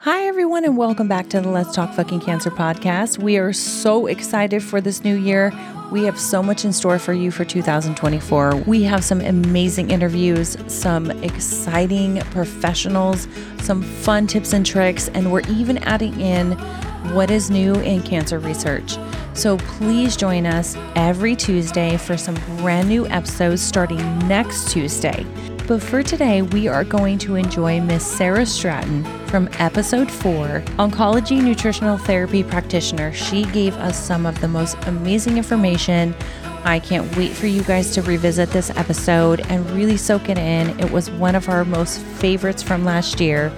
Hi, everyone, and welcome back to the Let's Talk F*ng Cancer podcast. We are so excited for this new year. We have so much in store for you for 2024. We have some amazing interviews, some exciting professionals, some fun tips and tricks, and we're even adding in what is new in cancer research. So please join us every Tuesday for some brand new episodes starting next Tuesday. But for today, we are going to enjoy Miss Sarah Stratton from episode 4, Oncology Nutritional Therapy Practitioner. She gave us some of the most amazing information. I can't wait for you guys to revisit this episode and really soak it in. It was one of our most favorites from last year,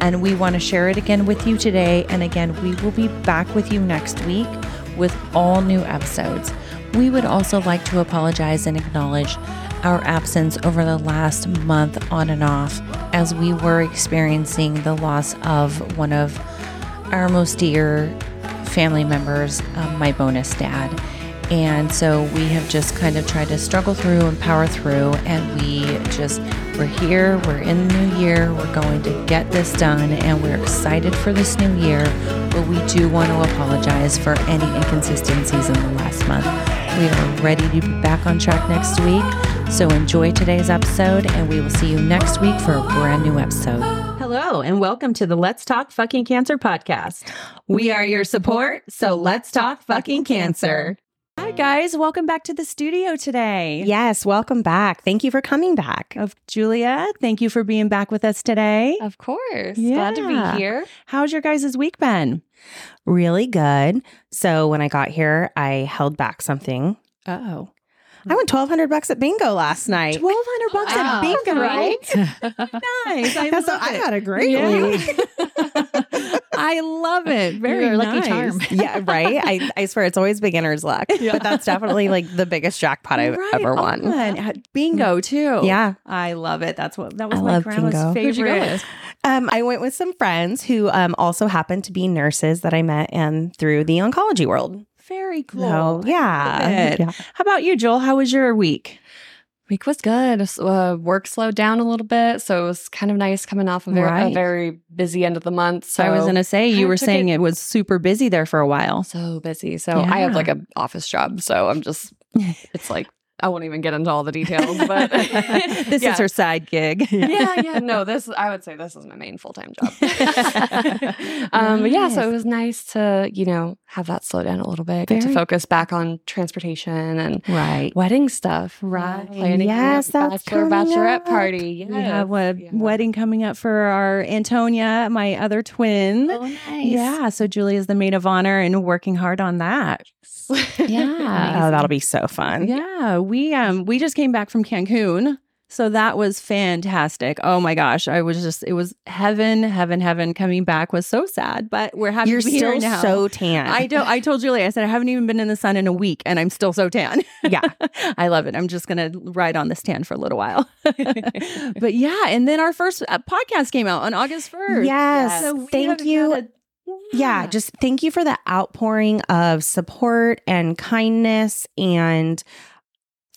and we want to share it again with you today. And again, we will be back with you next week with all new episodes. We would also like to apologize and acknowledge our absence over the last month on and off as we were experiencing the loss of one of our most dear family members, my bonus dad. And so we have just kind of tried to struggle through and power through, and we're here, we're in the new year, we're going to get this done, and we're excited for this new year, but we do want to apologize for any inconsistencies in the last month. We are ready to be back on track next week. So enjoy today's episode, and we will see you next week for a brand new episode. Hello, and welcome to the Let's Talk F*ng Cancer podcast. We are your support, so let's talk F*ng cancer. Hi, guys. Welcome back to the studio today. Yes, welcome back. Thank you for coming back. Julia, thank you for being back with us today. Of course. Yeah. Glad to be here. How's your guys' week been? Really good. So when I got here, I held back something. Uh-oh. I won $1,200 at bingo last night. $1,200 at bingo, right? Nice. I had a great week. I love it. Very lucky charm. Yeah, right. I swear it's always beginner's luck, but that's definitely like the biggest jackpot I've ever won. Bingo too. Yeah, I love it. That was my grandma's favorite. Who'd you go with? I went with some friends who also happened to be nurses that I met and through the oncology world. Very cool. So, yeah. How about you, Joel? How was your week? Week was good. Work slowed down a little bit, so it was kind of nice coming off of a very busy end of the month. So I was going to say, you were saying it was super busy there for a while. So busy. So I have like an office job, so I'm just, it's like, I won't even get into all the details, but this is her side gig. Yeah. No, I would say this is my main full-time job. So it was nice to, have that slow down a little bit, get to focus back on transportation and wedding stuff. Right. Planning that's bachelorette party. Yes. We have a wedding coming up for our Antonia, my other twin. Oh, nice. Yeah. So Julie is the maid of honor and working hard on that. Yeah. Oh, that'll be so fun. Yeah. We just came back from Cancun, so that was fantastic. Oh my gosh, it was heaven. Coming back was so sad, but we're happy to be here now. You're still so tan. I told Julie, I said I haven't even been in the sun in a week, and I'm still so tan. Yeah, I love it. I'm just gonna ride on this tan for a little while. But yeah, and then our first podcast came out on August 1st. Yes, so thank you. Yeah, just thank you for the outpouring of support and kindness and.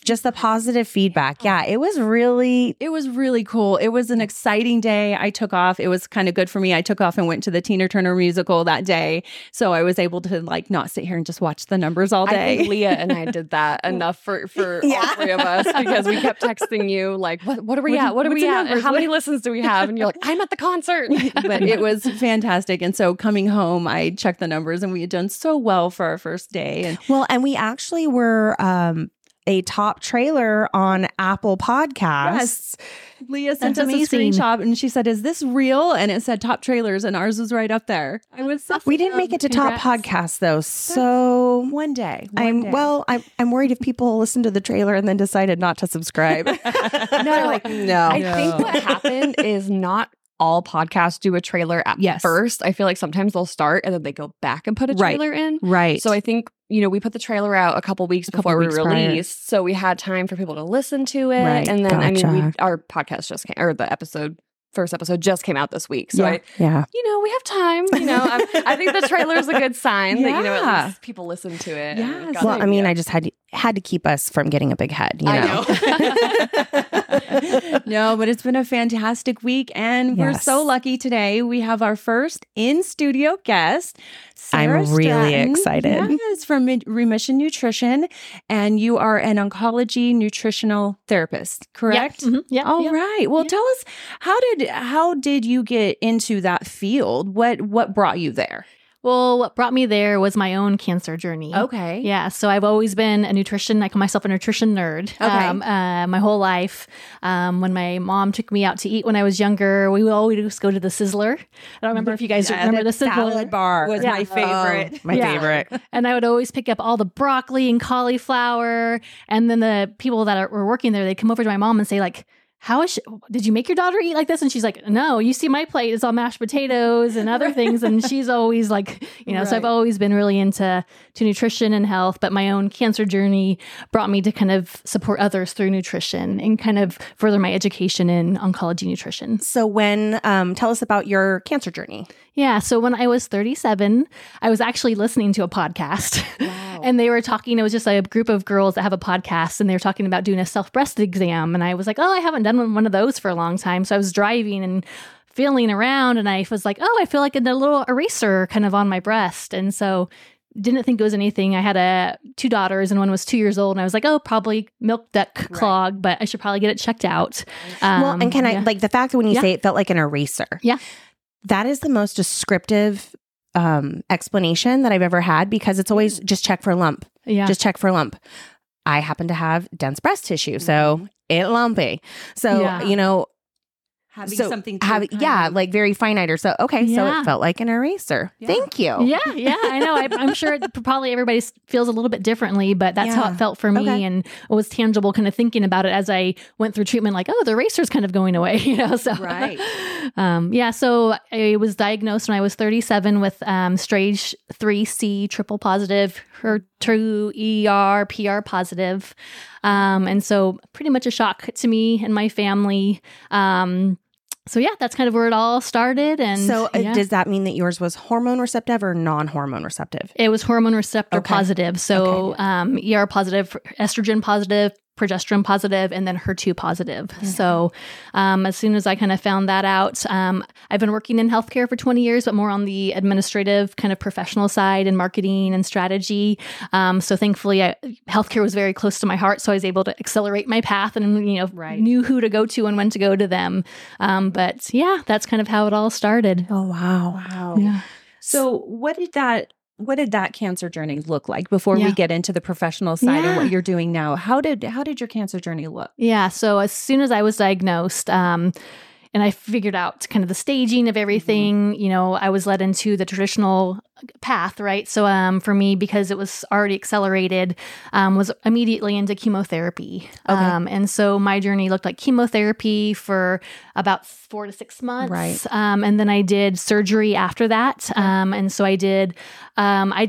Just the positive feedback. Yeah, it was really cool. It was an exciting day. I took off. It was kind of good for me. I took off and went to the Tina Turner musical that day. So I was able to like not sit here and just watch the numbers all day. I think Leah and I did that enough for all three of us because we kept texting you like, what are we at? What are we at? And how many listens do we have? And you're like, I'm at the concert. But it was fantastic. And so coming home, I checked the numbers and we had done so well for our first day. And we actually were... a top trailer on Apple Podcasts. Yes. Leah sent us a screenshot and she said, is this real? And it said top trailers and ours was right up there. We didn't make it to top podcasts though. So I'm worried if people listen to the trailer and then decided not to subscribe. I think what happened is not all podcasts do a trailer at first. I feel like sometimes they'll start and then they go back and put a trailer in. Right. So I think, we put the trailer out a couple weeks before we released. Prior. So we had time for people to listen to it. Right. And then, gotcha. Our podcast just came, or the first episode just came out this week. So we have time, I think the trailer is a good sign that, at least people listen to it. Yeah. I just had had to keep us from getting a big head. I know. No, but it's been a fantastic week, and we're so lucky today. We have our first in-studio guest, Sarah Stratton. I'm really excited. Yes, from Remission Nutrition, and you are an oncology nutritional therapist, correct? Yeah. Mm-hmm. Yep. All right. Well, tell us, how did you get into that field? What brought you there? Well, what brought me there was my own cancer journey. Okay. Yeah. So I've always been I call myself a nutrition nerd. Okay. My whole life. When my mom took me out to eat when I was younger, we would always go to the Sizzler. I don't remember if you guys remember the Sizzler. Salad bar was my favorite. My favorite. And I would always pick up all the broccoli and cauliflower. And then the people that were working there, they'd come over to my mom and say, like, did you make your daughter eat like this? And she's like, no, you see my plate is all mashed potatoes and other things. And she's always like, so I've always been really into nutrition and health, but my own cancer journey brought me to kind of support others through nutrition and kind of further my education in oncology nutrition. So tell us about your cancer journey. Yeah. So when I was 37, I was actually listening to a podcast. Wow. And they were talking, it was just like a group of girls that have a podcast, and they were talking about doing a self-breast exam. And I was like, oh, I haven't done one of those for a long time. So I was driving and feeling around, and I was like, oh, I feel like a little eraser kind of on my breast. And so didn't think it was anything. I had two daughters, and one was 2 years old, and I was like, oh, probably milk duct clog, but I should probably get it checked out. I like the fact that when you say it felt like an eraser. Yeah. That is the most descriptive explanation that I've ever had, because it's always just check for a lump. Yeah. Just check for a lump. I happen to have dense breast tissue, so it's lumpy. So, like very finite or so. Okay. Yeah. So it felt like an eraser. Yeah. Thank you. Yeah. Yeah. I know. I'm sure probably everybody feels a little bit differently, but that's how it felt for me. Okay. And it was tangible kind of thinking about it as I went through treatment, like, oh, the eraser's kind of going away, so. Right. So I was diagnosed when I was 37 with stage 3C triple positive, HER2 PR positive. And so pretty much a shock to me and my family. So that's kind of where it all started. And so does that mean that yours was hormone receptive or non-hormone receptive? It was hormone receptor positive. So ER positive, estrogen positive, progesterone positive, and then HER2 positive. Mm-hmm. So as soon as I kind of found that out, I've been working in healthcare for 20 years, but more on the administrative kind of professional side and marketing and strategy. So thankfully, healthcare was very close to my heart. So I was able to accelerate my path and, knew who to go to and when to go to them. But that's kind of how it all started. Oh, wow. Yeah. So what did that cancer journey look like before we get into the professional side of what you're doing now? How did your cancer journey look? Yeah. So as soon as I was diagnosed, and I figured out kind of the staging of everything, I was led into the traditional path, right? So for me, because it was already accelerated, was immediately into chemotherapy. Okay. And so my journey looked like chemotherapy for about 4 to 6 months. Right. And then I did surgery after that. And so I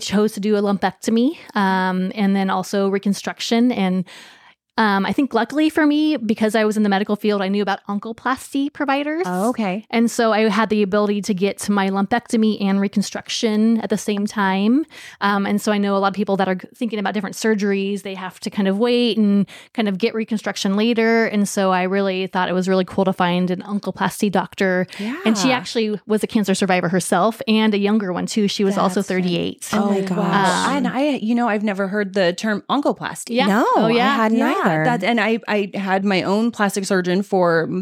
chose to do a lumpectomy and then also reconstruction. And I think luckily for me, because I was in the medical field, I knew about oncoplasty providers. Oh, okay. And so I had the ability to get to my lumpectomy and reconstruction at the same time. And so I know a lot of people that are thinking about different surgeries, they have to kind of wait and kind of get reconstruction later. And so I really thought it was really cool to find an oncoplasty doctor. Yeah. And she actually was a cancer survivor herself, and a younger one too. She was also 38. Nice. Oh my gosh. And I've never heard the term oncoplasty. Yeah. No, I hadn't either. That, and I had my own plastic surgeon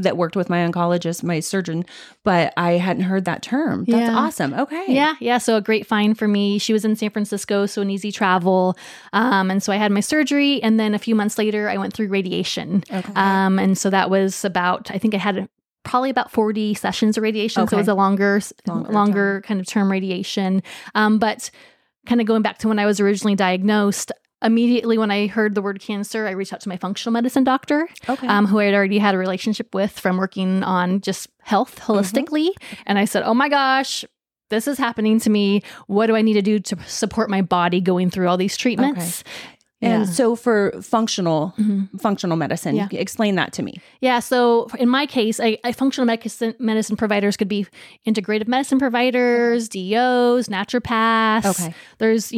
that worked with my oncologist, my surgeon, but I hadn't heard that term. That's awesome. Okay. Yeah. Yeah. So a great find for me. She was in San Francisco, so an easy travel. And so I had my surgery, and then a few months later, I went through radiation. Okay. And so that was probably about 40 sessions of radiation. Okay. So it was a longer kind of term radiation. But kind of going back to when I was originally diagnosed, immediately when I heard the word cancer, I reached out to my functional medicine doctor, who I had already had a relationship with from working on just health holistically. Mm-hmm. And I said, oh my gosh, this is happening to me. What do I need to do to support my body going through all these treatments? Okay. And so for functional medicine, explain that to me. Yeah. So in my case, I functional medicine providers could be integrative medicine providers, DOs, naturopaths. Okay. There's,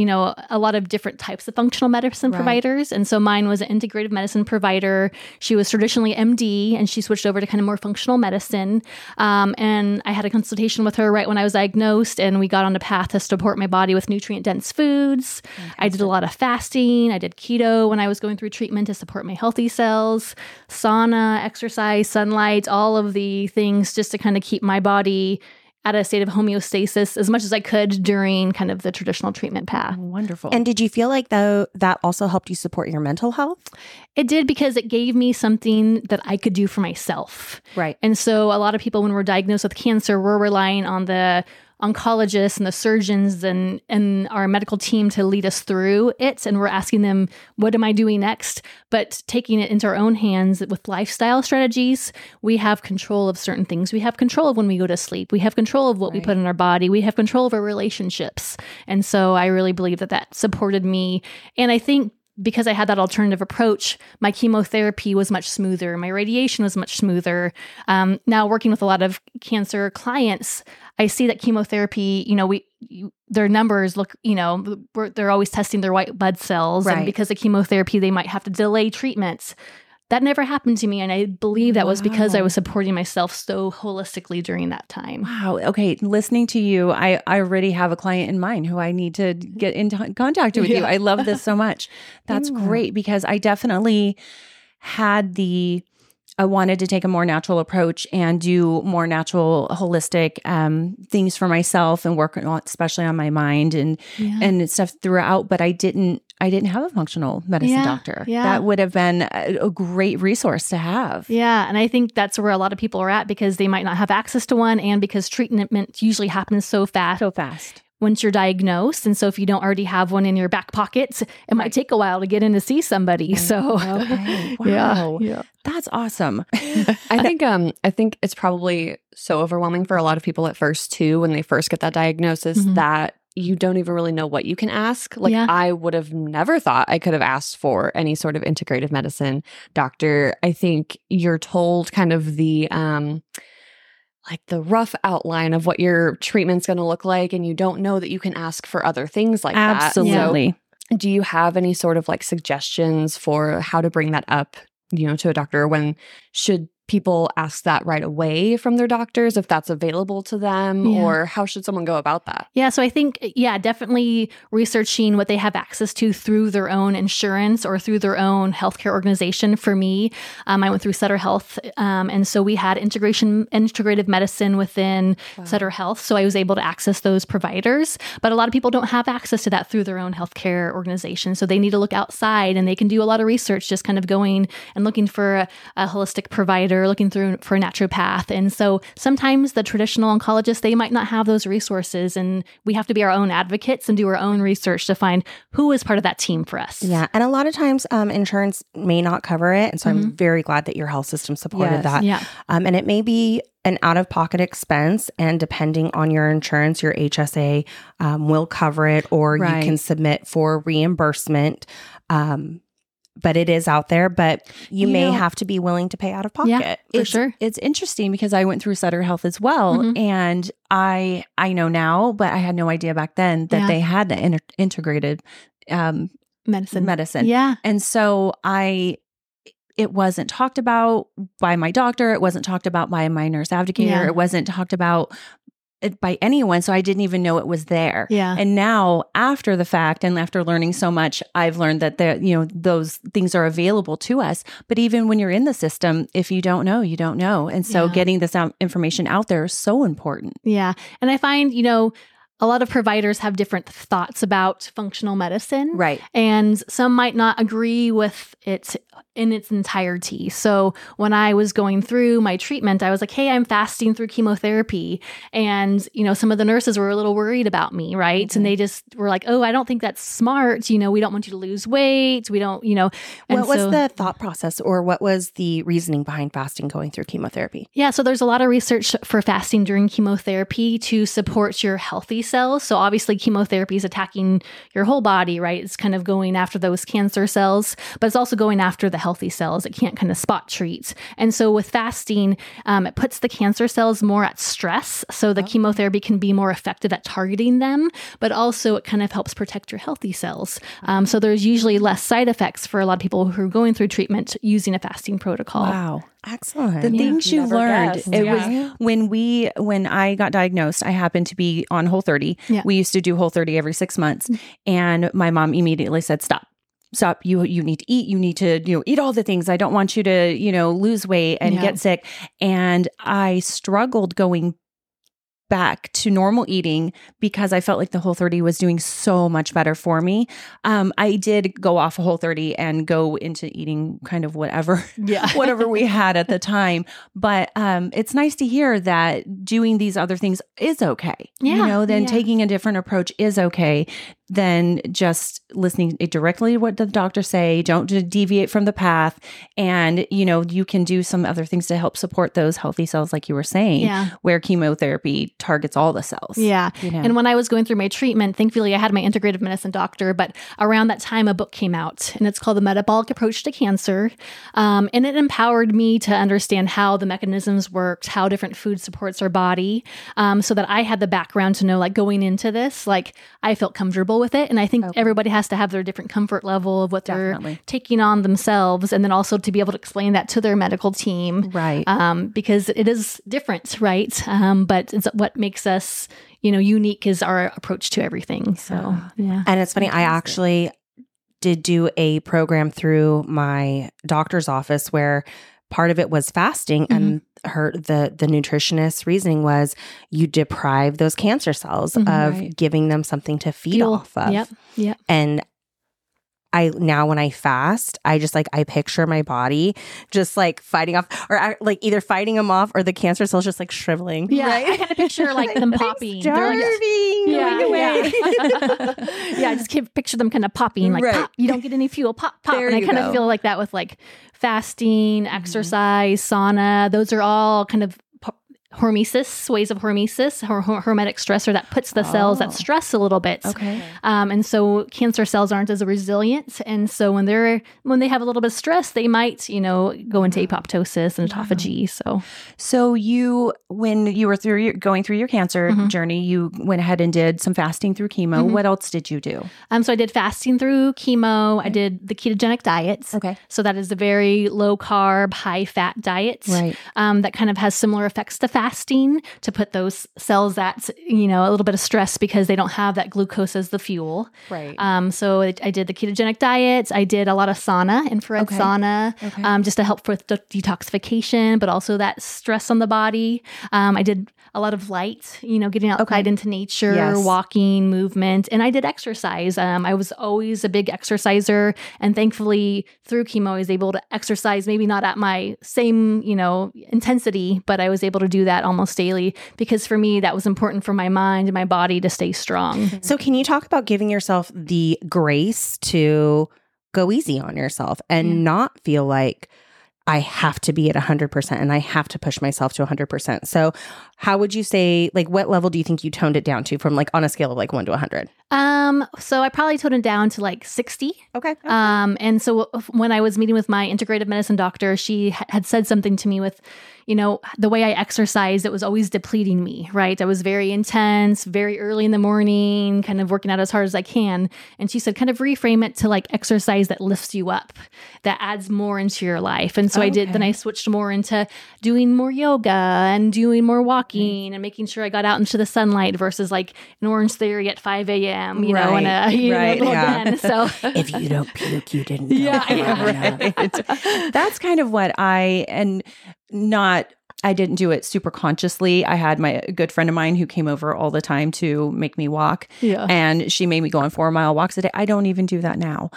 a lot of different types of functional medicine providers. And so mine was an integrative medicine provider. She was traditionally MD and she switched over to kind of more functional medicine. And I had a consultation with her right when I was diagnosed, and we got on a path to support my body with nutrient dense foods. Okay. I did a lot of fasting. I did keto when I was going through treatment to support my healthy cells, sauna, exercise, sunlight, all of the things just to kind of keep my body at a state of homeostasis as much as I could during kind of the traditional treatment path. Wonderful. And did you feel like though that also helped you support your mental health? It did, because it gave me something that I could do for myself. Right. And so a lot of people when we're diagnosed with cancer, we're relying on the oncologists and the surgeons and our medical team to lead us through it. And we're asking them, what am I doing next? But taking it into our own hands with lifestyle strategies, we have control of certain things. We have control of when we go to sleep. We have control of what we put in our body. We have control of our relationships. And so I really believe that that supported me. And I think because I had that alternative approach, my chemotherapy was much smoother. My radiation was much smoother. Now working with a lot of cancer clients, I see that chemotherapy, their numbers look, they're always testing their white blood cells. Right. And because of chemotherapy, they might have to delay treatments. That never happened to me. And I believe that was because I was supporting myself so holistically during that time. Wow. Okay. Listening to you, I already have a client in mind who I need to get into contact with you. I love this so much. That's great, because I definitely had I wanted to take a more natural approach and do more natural, holistic things for myself and work especially on my mind and stuff throughout. But I didn't have a functional medicine doctor. Yeah. That would have been a great resource to have. Yeah. And I think that's where a lot of people are at, because they might not have access to one, and because treatment usually happens so fast. Once you're diagnosed. And so if you don't already have one in your back pocket, it might take a while to get in to see somebody. So wow. Yeah. That's awesome. I think it's probably so overwhelming for a lot of people at first too, when they first get that diagnosis, that you don't even really know what you can ask. I would have never thought I could have asked for any sort of integrative medicine doctor. I think you're told kind of the the rough outline of what your treatment's going to look like, and you don't know that you can ask for other things like that. Absolutely. So, do you have any sort of suggestions for how to bring that up, to a doctor? When should people ask that right away from their doctors, if that's available to them, or how should someone go about that? Yeah. So I think, definitely researching what they have access to through their own insurance or through their own healthcare organization. For me, I went through Sutter Health. And so we had integrative medicine within Sutter Health. So I was able to access those providers, but a lot of people don't have access to that through their own healthcare organization. So they need to look outside, and they can do a lot of research, just kind of going and looking for a holistic provider, looking through for a naturopath. And so sometimes the traditional oncologists, they might not have those resources, and we have to be our own advocates and do our own research to find who is part of that team for us. Yeah. And a lot of times insurance may not cover it. And so I'm very glad that your health system supported that. Yeah. And it may be an out-of-pocket expense, and depending on your insurance, your HSA will cover it, or you can submit for reimbursement. But it is out there, but you may have to be willing to pay out of pocket. Yeah, for sure. It's interesting, because I went through Sutter Health as well. And I know now, but I had no idea back then that they had the integrated medicine. Yeah. And so it wasn't talked about by my doctor. It wasn't talked about by my nurse advocator. Yeah. It wasn't talked about by anyone. So I didn't even know it was there. Yeah. And now after the fact, and after learning so much, I've learned that those things are available to us. But even when you're in the system, if you don't know, you don't know. And so getting this information out there is so important. Yeah. And I find, a lot of providers have different thoughts about functional medicine. Right. And some might not agree with it in its entirety. So when I was going through my treatment, I was like, hey, I'm fasting through chemotherapy. And, some of the nurses were a little worried about me, right? Mm-hmm. And they just were like, oh, I don't think that's smart. We don't want you to lose weight. We don't, What was the thought process, or what was the reasoning behind fasting going through chemotherapy? Yeah. So there's a lot of research for fasting during chemotherapy to support your healthy cells. So obviously chemotherapy is attacking your whole body, right? It's kind of going after those cancer cells, but it's also going after the healthy cells. It can't kind of spot treat. And so with fasting, it puts the cancer cells more at stress. So the chemotherapy can be more effective at targeting them, but also it kind of helps protect your healthy cells. So there's usually less side effects for a lot of people who are going through treatment using a fasting protocol. Wow. Excellent. The things you learned. Guessed. It was when I got diagnosed, I happened to be on Whole30. Yeah. We used to do Whole30 every 6 months. Mm-hmm. And my mom immediately said, stop. You need to eat. You need to, eat all the things. I don't want you to, lose weight and get sick. And I struggled going back to normal eating because I felt like the Whole30 was doing so much better for me. I did go off Whole30 and go into eating kind of whatever we had at the time. But it's nice to hear that doing these other things is okay. Yeah. Taking a different approach is okay than just listening directly to what the doctors say. Don't deviate from the path. And, you can do some other things to help support those healthy cells, like you were saying, where chemotherapy targets all the cells. Yeah. And when I was going through my treatment, thankfully I had my integrative medicine doctor, but around that time a book came out and it's called The Metabolic Approach to Cancer. And it empowered me to understand how the mechanisms worked, how different food supports our body, so that I had the background to know, going into this, I felt comfortable with it. And I think everybody has to have their different comfort level of what they're taking on themselves. And then also to be able to explain that to their medical team. Right. Because it is different. Right. But it's what makes us, unique is our approach to everything. So, yeah. And it's funny. I actually did do a program through my doctor's office where part of it was fasting, mm-hmm. and the nutritionist's reasoning was you deprive those cancer cells mm-hmm, of giving them something to feed off of. Yep. And I now when I fast, I just I picture my body just fighting off, or either fighting them off or the cancer cells just shriveling. Yeah, right? I kind of picture them popping, starving, going away. I just can't picture them kind of popping, pop. You don't get any fuel, pop. There and I kind of feel like that with fasting, mm-hmm. exercise, sauna. Those are all kind of hormesis, ways of hormesis, hermetic stressor that puts the cells at stress a little bit. Okay. And so cancer cells aren't as resilient. And so when they have a little bit of stress, they might, go into apoptosis and autophagy. So you, when you were going through your cancer mm-hmm. journey, you went ahead and did some fasting through chemo. Mm-hmm. What else did you do? So I did fasting through chemo. Okay. I did the ketogenic diets. Okay. So that is a very low carb, high fat diet. Right. That kind of has similar effects to fasting to put those cells that a little bit of stress because they don't have that glucose as the fuel. Right. So I did the ketogenic diets. I did a lot of sauna, infrared sauna, just to help with detoxification, but also that stress on the body. I did a lot of light, getting outside into nature, walking, movement, and I did exercise. I was always a big exerciser, and thankfully through chemo, I was able to exercise, maybe not at my same, intensity, but I was able to do that almost daily because for me, that was important for my mind and my body to stay strong. So can you talk about giving yourself the grace to go easy on yourself and not feel like I have to be at 100% and I have to push myself to 100%. So how would you say, what level do you think you toned it down to from on a scale of 1 to 100? So I probably toned it down to 60. Okay. And so when I was meeting with my integrative medicine doctor, she had said something to me with, the way I exercised, it was always depleting me, right? I was very intense, very early in the morning, kind of working out as hard as I can. And she said, kind of reframe it to exercise that lifts you up, that adds more into your life. And so I did, then I switched more into doing more yoga and doing more walking and making sure I got out into the sunlight versus an Orange Theory at 5 a.m., and so if you don't puke, you didn't. That's kind of what I didn't do it super consciously. I had a good friend of mine who came over all the time to make me walk. Yeah. And she made me go on 4-mile walks a day. I don't even do that now,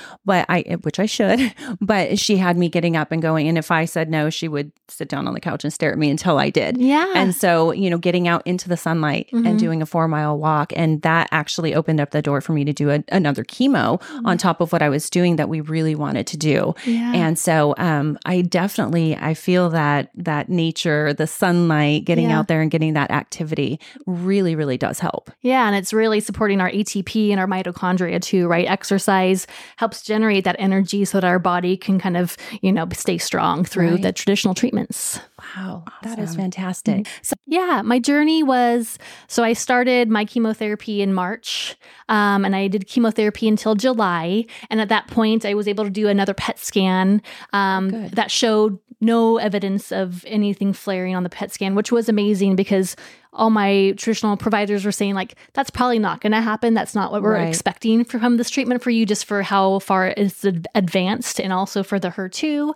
which I should, but she had me getting up and going. And if I said no, she would sit down on the couch and stare at me until I did. Yeah. And so, getting out into the sunlight mm-hmm. and doing a 4-mile walk. And that actually opened up the door for me to do another chemo mm-hmm. on top of what I was doing that we really wanted to do. Yeah. And so I feel that nature nature, the sunlight, getting out there and getting that activity really, really does help. Yeah. And it's really supporting our ATP and our mitochondria too, right? Exercise helps generate that energy so that our body can kind of, you know, stay strong through the traditional treatments. Wow. Awesome. That is fantastic. So yeah, my journey was, so I started my chemotherapy in March, and I did chemotherapy until July. And at that point I was able to do another PET scan, that showed no evidence of anything flaring on the PET scan, which was amazing because all my traditional providers were saying, like, that's probably not going to happen. That's not what we're expecting from this treatment for you, just for how far it's advanced and also for the HER2.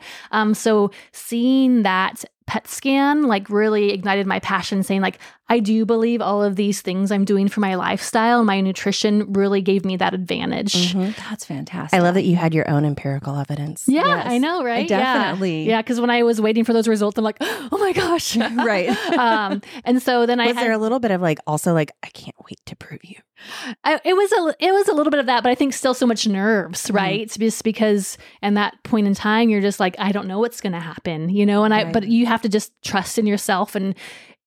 So seeing that PET scan, like, really ignited my passion, saying, like, I do believe all of these things I'm doing for my lifestyle, my nutrition really gave me that advantage. Mm-hmm. That's fantastic. I love that you had your own empirical evidence. Yeah, yes. I know, right? Definitely. Yeah, because when I was waiting for those results, I'm like, oh my gosh. Right. And so then was there a little bit of like, also like, I can't wait to prove you. It was a little bit of that, but I think still so much nerves, right? Mm-hmm. Just because at that point in time, you're just like, I don't know what's going to happen, you know? And but you have to just trust in yourself, and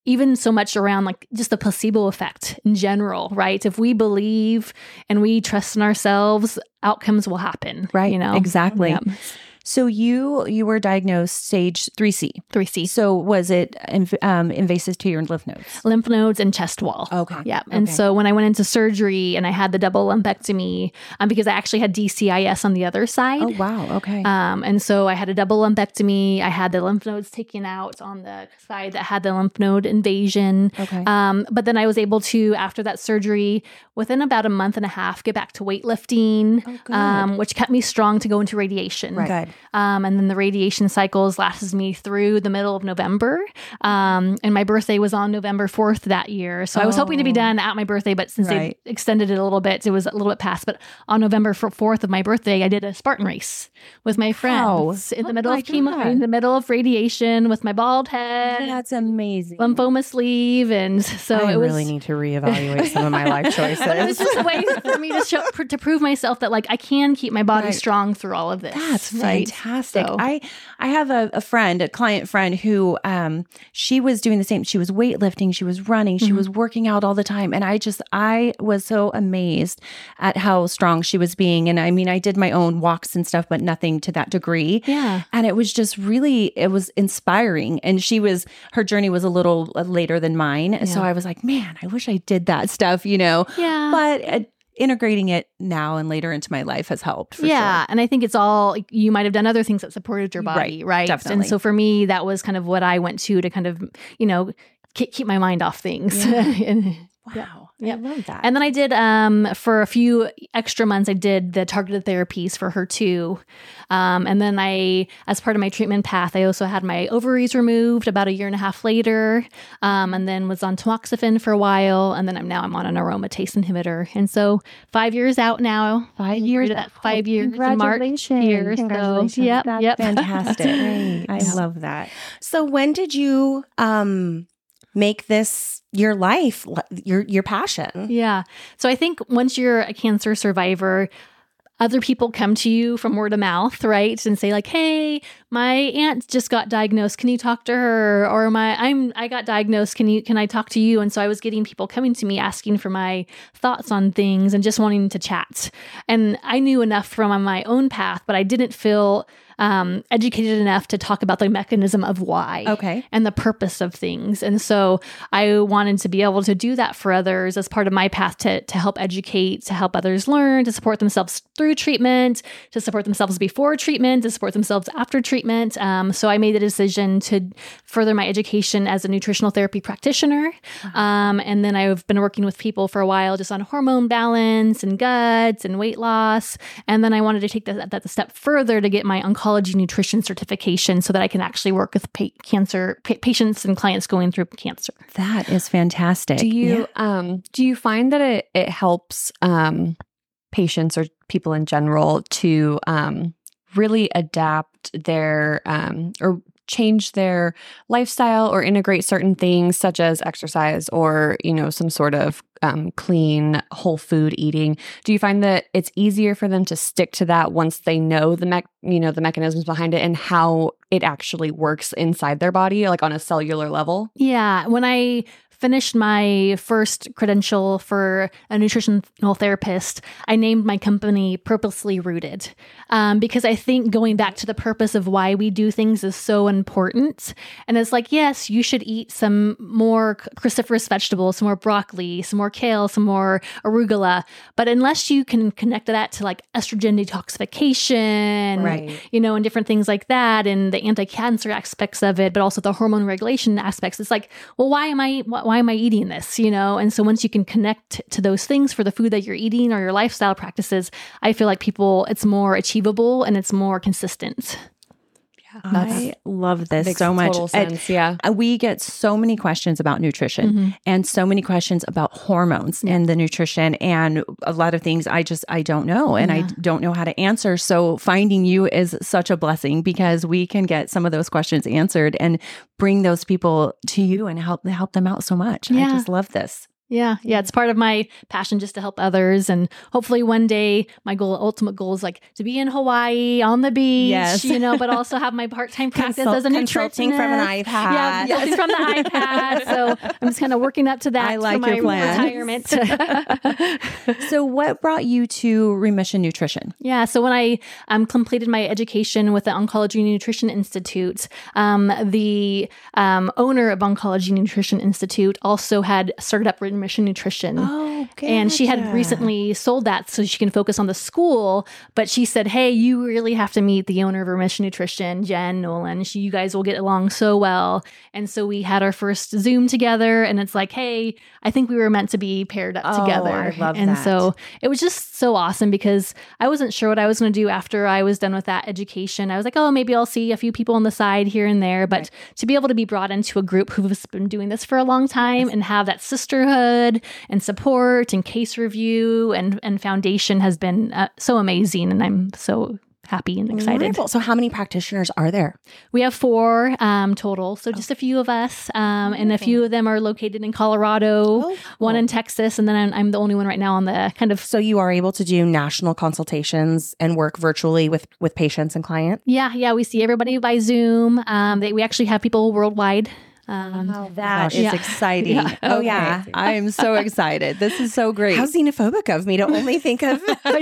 even so much around like just the placebo effect in general, right? If we believe and we trust in ourselves, outcomes will happen. Right. You know? Exactly. Yep. So you were diagnosed stage 3C. 3C. So was it invasive to your lymph nodes? Lymph nodes and chest wall. Okay. Yeah. Okay. And so when I went into surgery and I had the double lumpectomy, because I actually had DCIS on the other side. Oh, wow. Okay. And so I had a double lumpectomy. I had the lymph nodes taken out on the side that had the lymph node invasion. Okay. But then I was able to, after that surgery, within about a month and a half, get back to weightlifting, which kept me strong to go into radiation. Right. Good. And then the radiation cycles lasted me through the middle of November. And my birthday was on November 4th that year. So I was hoping to be done at my birthday, but since they extended it a little bit, it was a little bit past. But on November 4th of my birthday, I did a Spartan race with my friends in the middle of chemo, in the middle of radiation with my bald head. That's amazing. Lymphoma sleeve. And so I really need to reevaluate some of my life choices. But it was just a way for me to prove myself that, like, I can keep my body strong through all of this. That's right. Fantastic. So. I have a client friend who, she was doing the same. She was weightlifting, she was running, she was working out all the time. And I was so amazed at how strong she was being. And I mean, I did my own walks and stuff, but nothing to that degree. Yeah. And it was just really, it was inspiring. And her journey was a little later than mine. Yeah. So I was like, man, I wish I did that stuff, you know? Yeah. But integrating it now and later into my life has helped. For sure. And I think it's all, you might have done other things that supported your body, right? Definitely. And so for me, that was kind of what I went to kind of, you know, keep my mind off things. Yeah. Wow. Yeah. I love that. And then I did, for a few extra months, I did the targeted therapies for HER2. And then as part of my treatment path, I also had my ovaries removed about a year and a half later. And then was on tamoxifen for a while. And then now I'm on an aromatase inhibitor. And so 5 years out now. 5 years. 5 years. Congratulations. In March here, congratulations. So, yep. Fantastic. Right. I love that. So when did you, make this your life, your passion? Yeah. So I think once you're a cancer survivor, other people come to you from word of mouth, right? And say like, hey, my aunt just got diagnosed. Can you talk to her? Or I got diagnosed. Can I talk to you? And so I was getting people coming to me asking for my thoughts on things and just wanting to chat. And I knew enough from my own path, but I didn't feel educated enough to talk about the mechanism of why and the purpose of things. And so I wanted to be able to do that for others as part of my path to help educate, to help others learn, to support themselves through treatment, to support themselves before treatment, to support themselves after treatment. So I made the decision to further my education as a nutritional therapy practitioner. And then I've been working with people for a while just on hormone balance and guts and weight loss. And then I wanted to take that a step further to get my Oncology Nutrition certification so that I can actually work with patients and clients going through cancer. That is fantastic. Do you find that it helps patients or people in general to really adapt their or change their lifestyle or integrate certain things such as exercise or, you know, some sort of clean, whole food eating? Do you find that it's easier for them to stick to that once they know the mechanisms behind it and how it actually works inside their body, like on a cellular level? Yeah. When I finished my first credential for a nutritional therapist, I named my company Purposely Rooted, because I think going back to the purpose of why we do things is so important. And it's like, yes, you should eat some more cruciferous vegetables, some more broccoli, some more kale, some more arugula. But unless you can connect that to like estrogen detoxification, right, you know, and different things like that, and the anti-cancer aspects of it, but also the hormone regulation aspects, it's like, well, why am I eating this, you know? And so once you can connect to those things for the food that you're eating or your lifestyle practices, I feel like it's more achievable and it's more consistent. Yeah, I love this so much. Sense, yeah. We get so many questions about nutrition, mm-hmm, and so many questions about hormones, yeah, and the nutrition and a lot of things I don't know, and yeah, I don't know how to answer. So finding you is such a blessing because we can get some of those questions answered and bring those people to you and help them out so much. Yeah. I just love this. Yeah. Yeah. It's part of my passion just to help others. And hopefully one day my ultimate goal is like to be in Hawaii on the beach, yes, you know, but also have my part-time practice as a nutritionist. From an iPad. Yeah. Yes. From the iPad. So I'm just kind of working up to that. I like your plans. Retirement. So what brought you to Remission Nutrition? Yeah. So when I completed my education with the Oncology Nutrition Institute, the owner of Oncology Nutrition Institute also had started up Remission Nutrition. Oh, gotcha. And she had recently sold that so she can focus on the school, but she said, hey, you really have to meet the owner of Remission Nutrition, Jen Nolan. You guys will get along so well. And so we had our first Zoom together and it's like, hey, I think we were meant to be paired up together. I love and that. So it was just so awesome because I wasn't sure what I was going to do after I was done with that education. I was like, oh, maybe I'll see a few people on the side here and there, but right, to be able to be brought into a group who's been doing this for a long time and have that sisterhood and support and case review and foundation has been so amazing, and I'm so happy and excited. Wonderful. So how many practitioners are there? We have 4 total. So just a few of us. And a few of them are located in Colorado, one in Texas. And then I'm the only one right now on the kind of... So you are able to do national consultations and work virtually with patients and clients? Yeah. Yeah. We see everybody by Zoom. We actually have people worldwide. That is exciting. Yeah. Oh, yeah. I am so excited. This is so great. How xenophobic of me to only think of Roseville.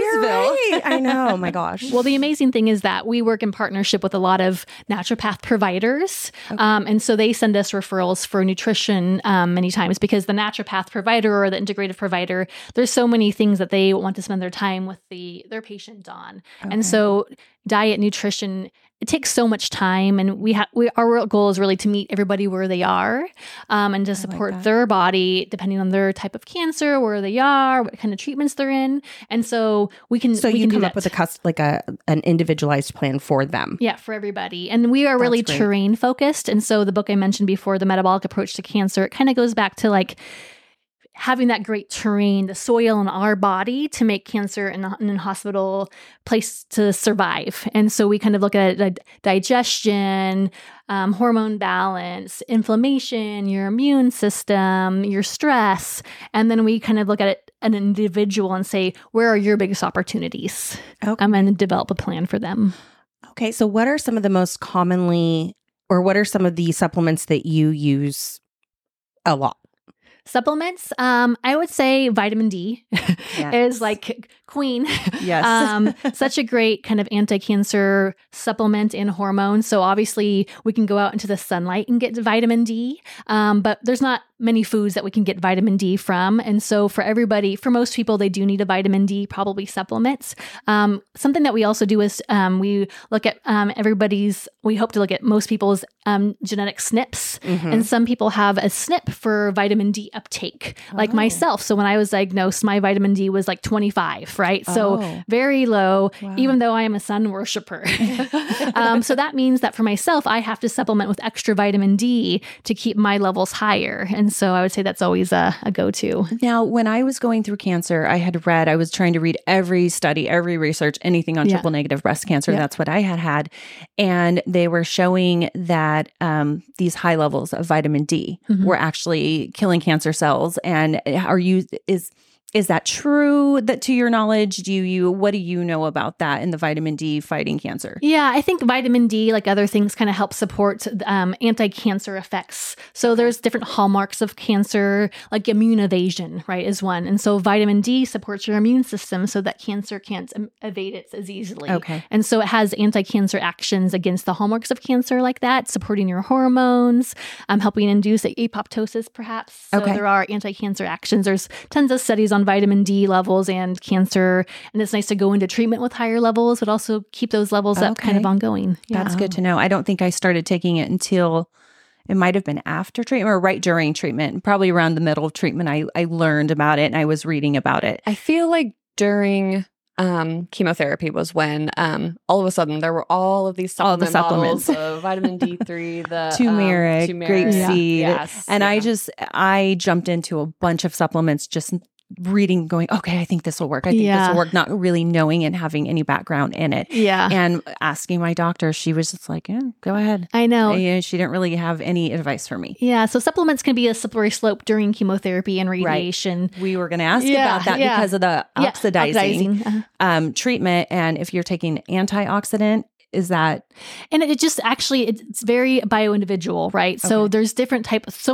You're right. I know. Oh, my gosh. Well, the amazing thing is that we work in partnership with a lot of naturopath providers. Okay. And so they send us referrals for nutrition many times because the naturopath provider or the integrative provider, there's so many things that they want to spend their time with their patient on. Okay. And so diet, nutrition, it takes so much time, and our real goal is really to meet everybody where they are, and to support their body depending on their type of cancer, where they are, what kind of treatments they're in, and so we can. So we can come up with an individualized plan for them. Yeah, for everybody, and we are really terrain focused, and so the book I mentioned before, The Metabolic Approach to Cancer, it kind of goes back to like having that great terrain, the soil in our body to make cancer in a hospital place to survive. And so we kind of look at digestion, hormone balance, inflammation, your immune system, your stress. And then we kind of look at it an individual and say, where are your biggest opportunities? Okay. And develop a plan for them. Okay. So what are some of the most commonly, or what are some of the supplements that you use a lot? Supplements, I would say vitamin D is like queen. Yes. Such a great kind of anti-cancer supplement and hormone. So obviously we can go out into the sunlight and get vitamin D, but there's not many foods that we can get vitamin D from. And so for most people, they do need a vitamin D, probably supplements. Something that we also do is we look at we hope to look at most people's genetic SNPs. Mm-hmm. And some people have a SNP for vitamin D uptake, like myself. So when I was diagnosed, my vitamin D was like 25, right? So very low, even though I am a sun worshiper. So that means that for myself, I have to supplement with extra vitamin D to keep my levels higher. And And so I would say that's always a go-to. Now, when I was going through cancer, I was trying to read every study, every research, anything on triple negative breast cancer. Yeah. That's what I had. And they were showing that these high levels of vitamin D were actually killing cancer cells. And is that true, that to your knowledge? What do you know about that and the vitamin D fighting cancer? Yeah, I think vitamin D, like other things, kind of help support anti-cancer effects. So there's different hallmarks of cancer, like immune evasion, right, is one. And so vitamin D supports your immune system so that cancer can't evade it as easily. Okay. And so it has anti-cancer actions against the hallmarks of cancer like that, supporting your hormones, helping induce apoptosis perhaps. So there are anti-cancer actions. There's tons of studies on vitamin D levels and cancer. And it's nice to go into treatment with higher levels, but also keep those levels up kind of ongoing. Yeah. That's good to know. I don't think I started taking it until, it might've been after treatment or right during treatment, probably around the middle of treatment. I learned about it and I was reading about it. I feel like during chemotherapy was when all of a sudden there were all of these supplements, the vitamin D3, the turmeric, grape seed. Yeah. Yes. And I jumped into a bunch of supplements, just reading, going, okay, I think this will work. This will work, not really knowing and having any background in it. Yeah. And asking my doctor, she was just like, yeah, go ahead. I know. She didn't really have any advice for me. Yeah. So supplements can be a slippery slope during chemotherapy and radiation. Right. We were going to ask about that because of the oxidizing treatment. And if you're taking antioxidant, it's very bio-individual, right? Okay. So there's so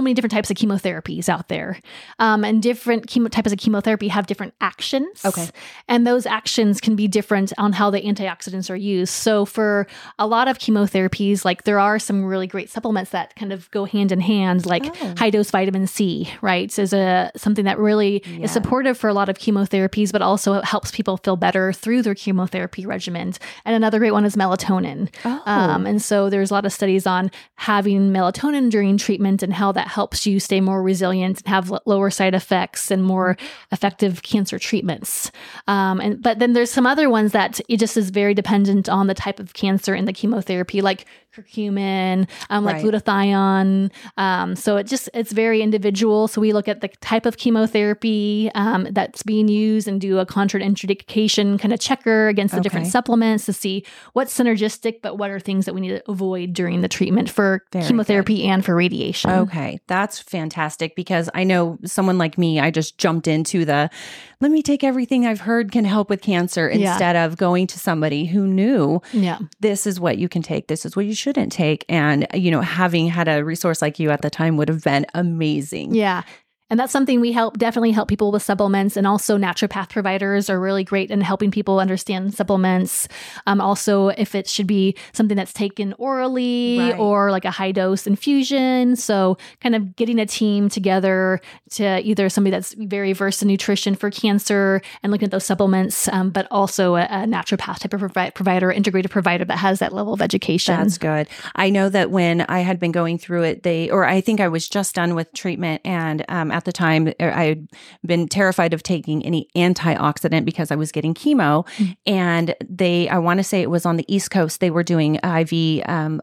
many different types of chemotherapies out there. And different types of chemotherapy have different actions. Okay. And those actions can be different on how the antioxidants are used. So for a lot of chemotherapies, like there are some really great supplements that kind of go hand in hand, like high-dose vitamin C, right? Is something that really is supportive for a lot of chemotherapies, but also helps people feel better through their chemotherapy regimen. And another great one is melatonin. And so there's a lot of studies on having melatonin during treatment and how that helps you stay more resilient and have lower side effects and more effective cancer treatments. But then there's some other ones that it just is very dependent on the type of cancer and the chemotherapy, like curcumin, like glutathione. So it's very individual. So we look at the type of chemotherapy that's being used and do a contraindication kind of checker against the different supplements to see what's synergistic, but what are things that we need to avoid during the treatment for chemotherapy and for radiation. Okay. That's fantastic, because I know someone like me, I just jumped into let me take everything I've heard can help with cancer instead of going to somebody who knew this is what you can take, this is what you shouldn't take. And, having had a resource like you at the time would have been amazing. Yeah. And that's something we definitely help people with supplements, and also naturopath providers are really great in helping people understand supplements. Also, if it should be something that's taken orally or like a high dose infusion. So kind of getting a team together to either somebody that's very versed in nutrition for cancer and looking at those supplements, but also a naturopath type of provider, integrated provider that has that level of education. That's good. I know that when I had been going through it, I think I was just done with treatment, and at the time, I had been terrified of taking any antioxidant because I was getting chemo. And I want to say it was on the East Coast, they were doing IV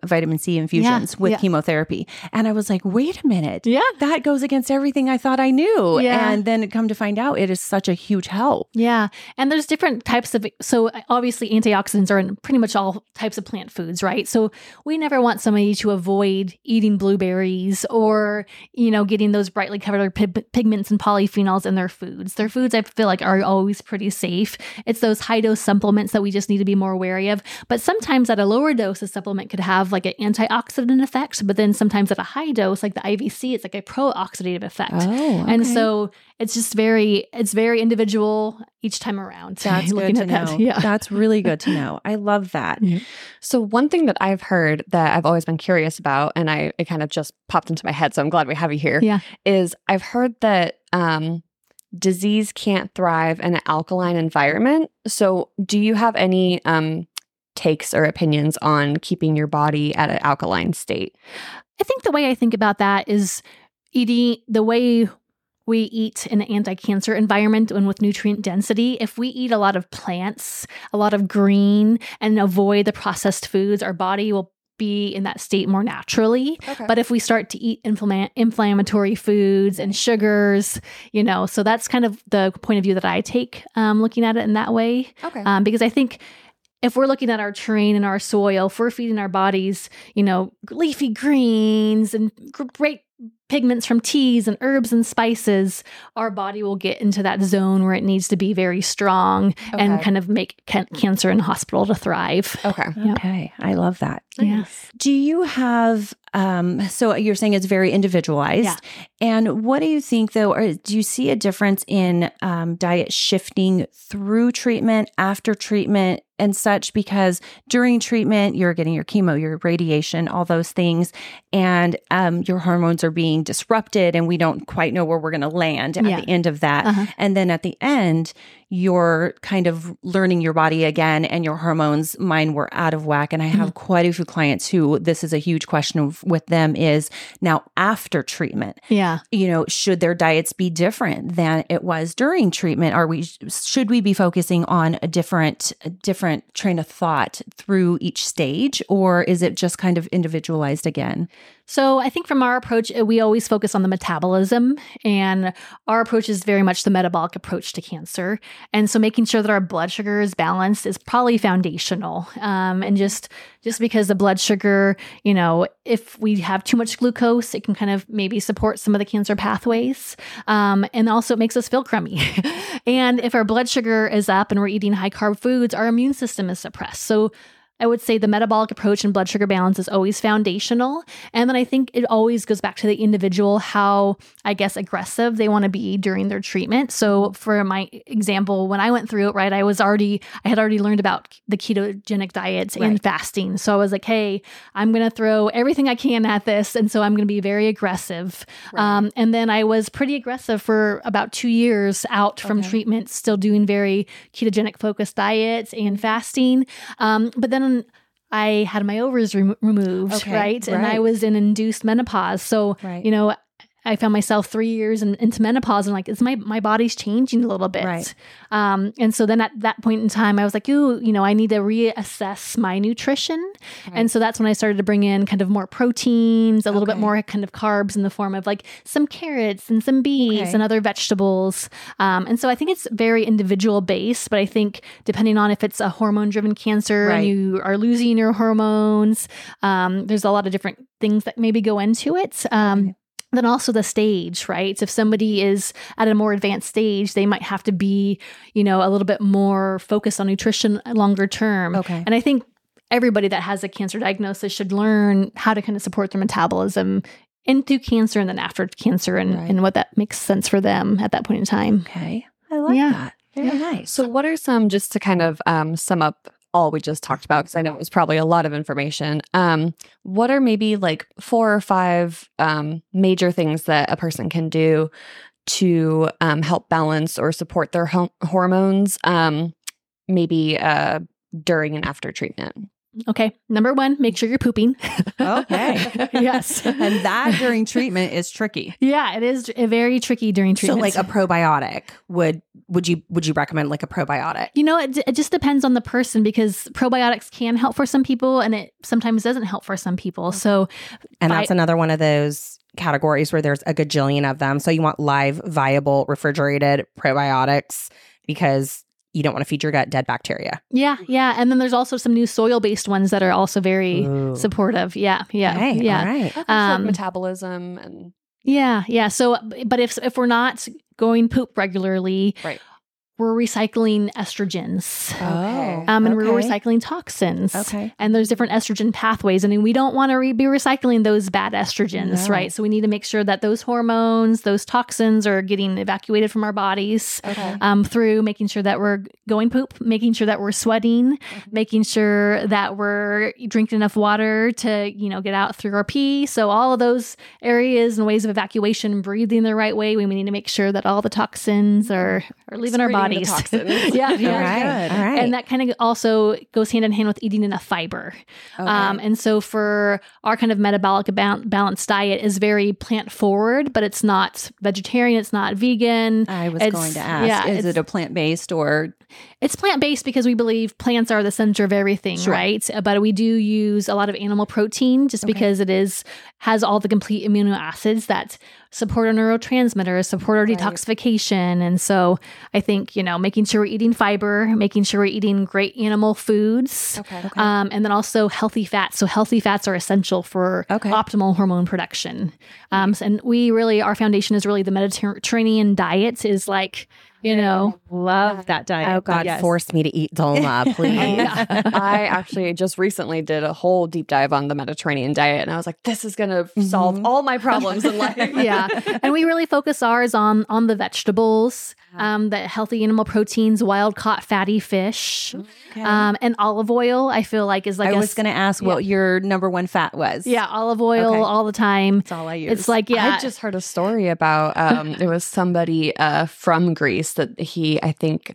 vitamin C infusions with chemotherapy. And I was like, wait a minute, that goes against everything I thought I knew. Yeah. And then come to find out, it is such a huge help. Yeah. And there's different types of, so obviously antioxidants are in pretty much all types of plant foods, right? So we never want somebody to avoid eating blueberries or, getting those brightly colored pigments and polyphenols in their foods. Their foods, I feel like, are always pretty safe. It's those high dose supplements that we just need to be more wary of. But sometimes at a lower dose, a supplement could have like an antioxidant effect, but then sometimes at a high dose, like the IVC, it's like a pro-oxidative effect. Oh, okay. And so it's just very individual each time around. That's good to know. Yeah. That's really good to know. I love that. Mm-hmm. So one thing that I've heard that I've always been curious about, and it kind of just popped into my head, so I'm glad we have you here, is I've heard that disease can't thrive in an alkaline environment. So do you have any takes or opinions on keeping your body at an alkaline state? I think the way I think about that is the way we eat in an anti-cancer environment and with nutrient density. If we eat a lot of plants, a lot of green, and avoid the processed foods, our body will be in that state more naturally. Okay. But if we start to eat inflammatory foods and sugars, you know, so that's kind of the point of view that I take looking at it in that way. Okay. Because I think if we're looking at our terrain and our soil, if we're feeding our bodies, you know, leafy greens and great pigments from teas and herbs and spices, our body will get into that zone where it needs to be very strong and kind of make cancer in the hospital to thrive. Okay. Yeah. Okay. I love that. Yes. Do you have, so you're saying it's very individualized. Yeah. And what do you think though, or do you see a difference in diet shifting through treatment, after treatment and such? Because during treatment, you're getting your chemo, your radiation, all those things, and your hormones are being disrupted and we don't quite know where we're going to land at the end of that. And then at the end, you're kind of learning your body again and your hormones, mine were out of whack. And I have quite a few clients who this is a huge question with them is now after treatment, you know, should their diets be different than it was during treatment? Should we be focusing on a different train of thought through each stage, or is it just kind of individualized again? So I think from our approach, we always focus on the metabolism, and our approach is very much the metabolic approach to cancer. And so making sure that our blood sugar is balanced is probably foundational. And just because the blood sugar, you know, if we have too much glucose, it can kind of maybe support some of the cancer pathways. And also it makes us feel crummy. And if our blood sugar is up and we're eating high carb foods, our immune system is suppressed. So I would say the metabolic approach and blood sugar balance is always foundational. And then I think it always goes back to the individual, how, I guess, aggressive they want to be during their treatment. So for my example, when I went through it, right, I had already learned about the ketogenic diets and fasting. So I was like, hey, I'm going to throw everything I can at this. And so I'm going to be very aggressive. Right. And then I was pretty aggressive for about 2 years out from treatment, still doing very ketogenic focused diets and fasting. But then I had my ovaries removed, right? And I was in induced menopause. So, you know, I found myself 3 years into menopause and like, is my body's changing a little bit. Right. And so then at that point in time, I was like, ooh, you know, I need to reassess my nutrition. Right. And so that's when I started to bring in kind of more proteins, a little bit more kind of carbs in the form of like some carrots and some beets and other vegetables. And so I think it's very individual based, but I think depending on if it's a hormone driven cancer and you are losing your hormones, there's a lot of different things that maybe go into it. Then also the stage, right? So if somebody is at a more advanced stage, they might have to be, you know, a little bit more focused on nutrition longer term. Okay. And I think everybody that has a cancer diagnosis should learn how to kind of support their metabolism into cancer and then after cancer and what that makes sense for them at that point in time. Okay. I love that. Very nice. So what are some, just to kind of sum up all we just talked about, because I know it was probably a lot of information. What are maybe like 4 or 5 major things that a person can do to help balance or support their hormones maybe during and after treatment? Okay. Number 1, make sure you're pooping. Okay. Yes. And that during treatment is tricky. Yeah, it is very tricky during treatment. So like a probiotic, would you recommend like a probiotic? You know, it just depends on the person, because probiotics can help for some people and it sometimes doesn't help for some people. So, and that's another one of those categories where there's a gajillion of them. So you want live, viable, refrigerated probiotics, because you don't want to feed your gut dead bacteria. Yeah, yeah. And then there's also some new soil-based ones that are also very supportive. Yeah, yeah, okay, yeah. All right. Like metabolism and yeah. So, but if we're not going poop regularly, we're recycling estrogens. Okay. And we're recycling toxins. Okay. And there's different estrogen pathways. I mean, we don't want to be recycling those bad estrogens, right? So we need to make sure that those hormones, those toxins are getting evacuated from our bodies through making sure that we're going poop, making sure that we're sweating, making sure that we're drinking enough water to, you know, get out through our pee. So all of those areas and ways of evacuation, breathing the right way, we need to make sure that all the toxins are leaving our body. bodies. Yeah, all right. And that kind of also goes hand in hand with eating enough fiber. Okay. And so for our kind of metabolic balanced diet is very plant forward, but it's not vegetarian. It's not vegan. I was going to ask, is it a plant-based or? It's plant-based because we believe plants are the center of everything, right? But we do use a lot of animal protein just because it has all the complete amino acids that support our neurotransmitters, support our detoxification. And so I think, making sure we're eating fiber, making sure we're eating great animal foods, and then also healthy fats. So healthy fats are essential for optimal hormone production. And our foundation is really the Mediterranean diet is like, love that diet. Oh God, force me to eat dolma, please. I actually just recently did a whole deep dive on the Mediterranean diet, and I was like, this is going to solve all my problems in life. And we really focus ours on the vegetables, the healthy animal proteins, wild caught fatty fish, and olive oil. I feel like is like I was going to ask what your number one fat was. Yeah, olive oil all the time. That's all I use. It's like I just heard a story about there was somebody from Greece that he, I think,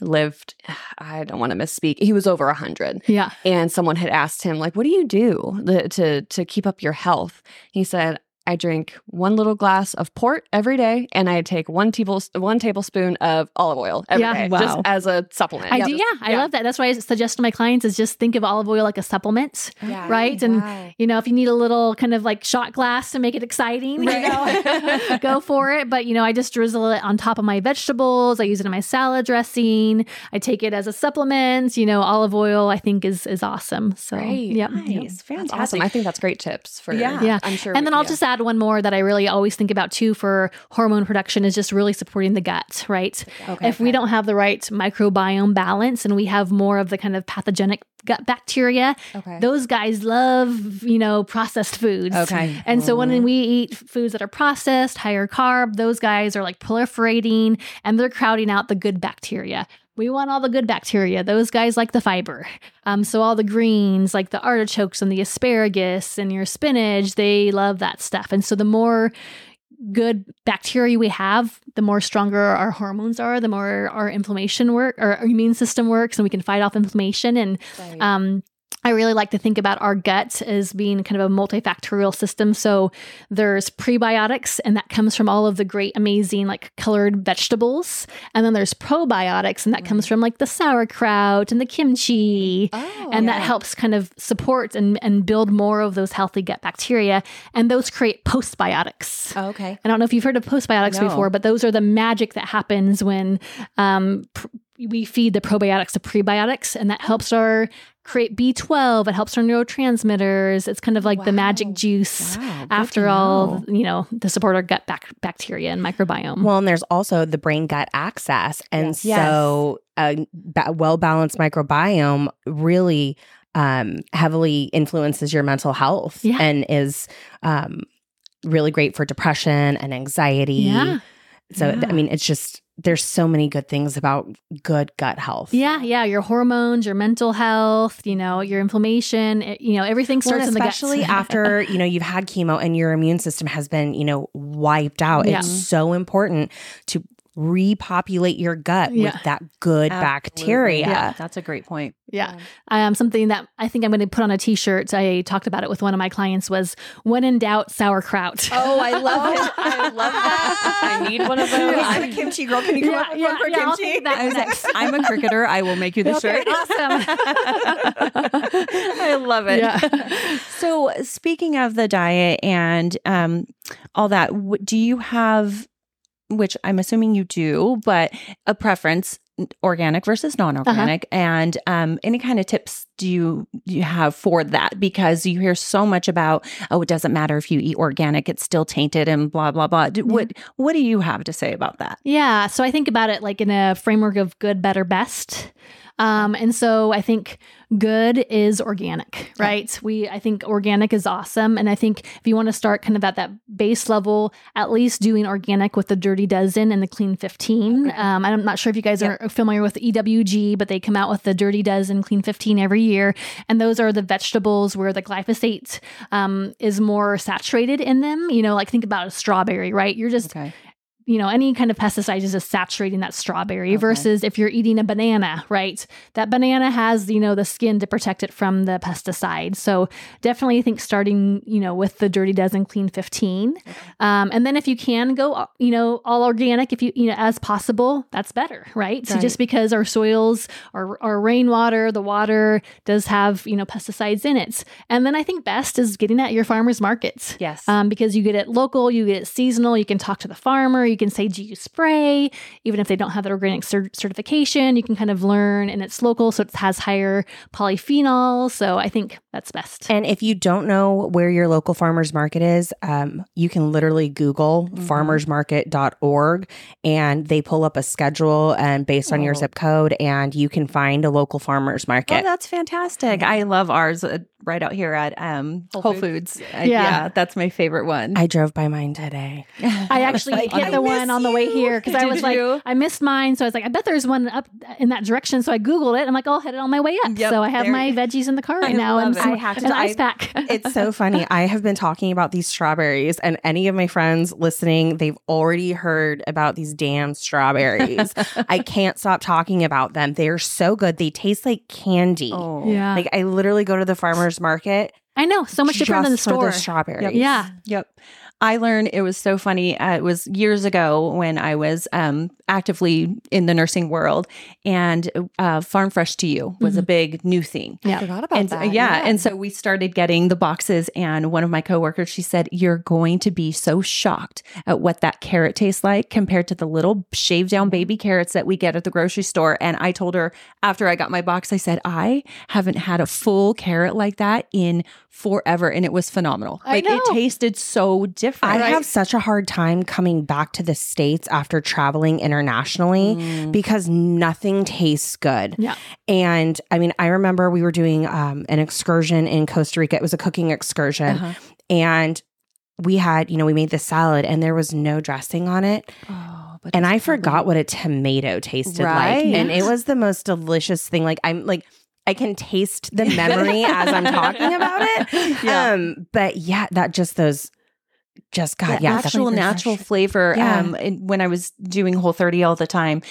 lived, I don't want to misspeak, he was over 100. Yeah. And someone had asked him, like, what do you do to keep up your health? He said, I drink one little glass of port every day, and I take one tablespoon of olive oil every day, just as a supplement. I love that. That's why I suggest to my clients is just think of olive oil like a supplement, right? And, if you need a little kind of like shot glass to make it exciting, go for it. But, I just drizzle it on top of my vegetables. I use it in my salad dressing. I take it as a supplement. Olive oil, I think, is awesome. So, nice. Fantastic. That's awesome. I think that's great tips for, I'm sure. And then I'll just add one more that I really always think about too for hormone production is just really supporting the gut, right? If we don't have the right microbiome balance and we have more of the kind of pathogenic gut bacteria, those guys love, processed foods. And so when we eat foods that are processed, higher carb, those guys are like proliferating and they're crowding out the good bacteria. We want all the good bacteria. Those guys like the fiber. So all the greens, like the artichokes and the asparagus and your spinach, they love that stuff. And so the more good bacteria we have, the more stronger our hormones are, the more our inflammation work, our immune system works, and we can fight off inflammation. And I really like to think about our gut as being kind of a multifactorial system. So there's prebiotics, and that comes from all of the great, amazing, like colored vegetables. And then there's probiotics, and that comes from like the sauerkraut and the kimchi. That helps kind of support and build more of those healthy gut bacteria. And those create postbiotics. I don't know if you've heard of postbiotics before, but those are the magic that happens when we feed the probiotics to prebiotics, and that helps our create B12. It helps our neurotransmitters. It's kind of like the magic juice after all, to support our gut bacteria and microbiome. Well, and there's also the brain-gut axis. And so a well-balanced microbiome really heavily influences your mental health and is really great for depression and anxiety. I mean, it's just... There's so many good things about good gut health. Your hormones, your mental health, your inflammation, everything starts in the gut. Especially after, you've had chemo and your immune system has been, wiped out. It's so important to repopulate your gut with that good bacteria. That's a great point. Something that I think I'm going to put on a t-shirt. I talked about it with one of my clients was when in doubt, sauerkraut. Oh, I love it. I love that. I need one of those. I'm a kimchi girl. Can you come up with one for kimchi? I'm a cricketer. I will make you the shirt. Awesome. I love it. So speaking of the diet and all that, do you have, which I'm assuming you do, but a preference, organic versus non-organic, and any kind of tips do you have for that? Because you hear so much about, oh, it doesn't matter if you eat organic, it's still tainted and blah, blah, blah. What do you have to say about that? Yeah. So I think about it like in a framework of good, better, best. And so I think good is organic, right? I think organic is awesome. And I think if you want to start kind of at that base level, at least doing organic with the Dirty Dozen and the Clean 15. I'm not sure if you guys are familiar with EWG, but they come out with the Dirty Dozen, Clean 15 every year. And those are the vegetables where the glyphosate is more saturated in them. Like think about a strawberry, right? You're just... you know, any kind of pesticide is just saturating that strawberry versus if you're eating a banana, right? That banana has, you know, the skin to protect it from the pesticide. So definitely think starting, you know, with the Dirty Dozen Clean 15. And then if you can go, you know, all organic, if you, you know, as possible, that's better, right? So just because our soils, our rainwater, the water does have, you know, pesticides in it. And then I think best is getting at your farmer's markets. Yes. Because you get it local, you get it seasonal, you can talk to the farmer, you can say, do you spray? Even if they don't have that organic certification, you can kind of learn, and it's local, so it has higher polyphenols. So I think that's best. And if you don't know where your local farmer's market is, you can literally Google farmersmarket.org, and they pull up a schedule and based on your zip code, and you can find a local farmer's market. Oh, that's fantastic. I love ours right out here at Whole Foods. Yeah, that's my favorite one. I drove by mine today. I actually hit the one on the way here because I was like, I missed mine. So I was like, I bet there's one up in that direction. So I Googled it. I'm like, I'll head it on my way up. Yep, so I have my veggies in the car right now. And I have an ice pack. It's so funny. I have been talking about these strawberries, and any of my friends listening, they've already heard about these damn strawberries. I can't stop talking about them. They're so good. They taste like candy. Oh. Yeah. Like I literally go to the farmer's market. I know. So much different than the store. Just for the strawberries. Yep. Yeah. Yep. I learned, it was so funny. It was years ago when I was actively in the nursing world, and Farm Fresh to You was a big new thing. Yeah. I forgot about that. Yeah. And so we started getting the boxes, and one of my coworkers, she said, you're going to be so shocked at what that carrot tastes like compared to the little shaved down baby carrots that we get at the grocery store. And I told her after I got my box, I said, I haven't had a full carrot like that in forever. And it was phenomenal. Like it tasted so different. I have such a hard time coming back to the States after traveling internationally because nothing tastes good. Yeah. And I mean, I remember we were doing an excursion in Costa Rica. It was a cooking excursion. And we had, you know, we made this salad and there was no dressing on it. And I forgot what a tomato tasted like. And it was the most delicious thing. Like I'm like, I can taste the memory as I'm talking about it. Yeah. But yeah, that just those just got actual natural flavor. When I was doing Whole30 all the time,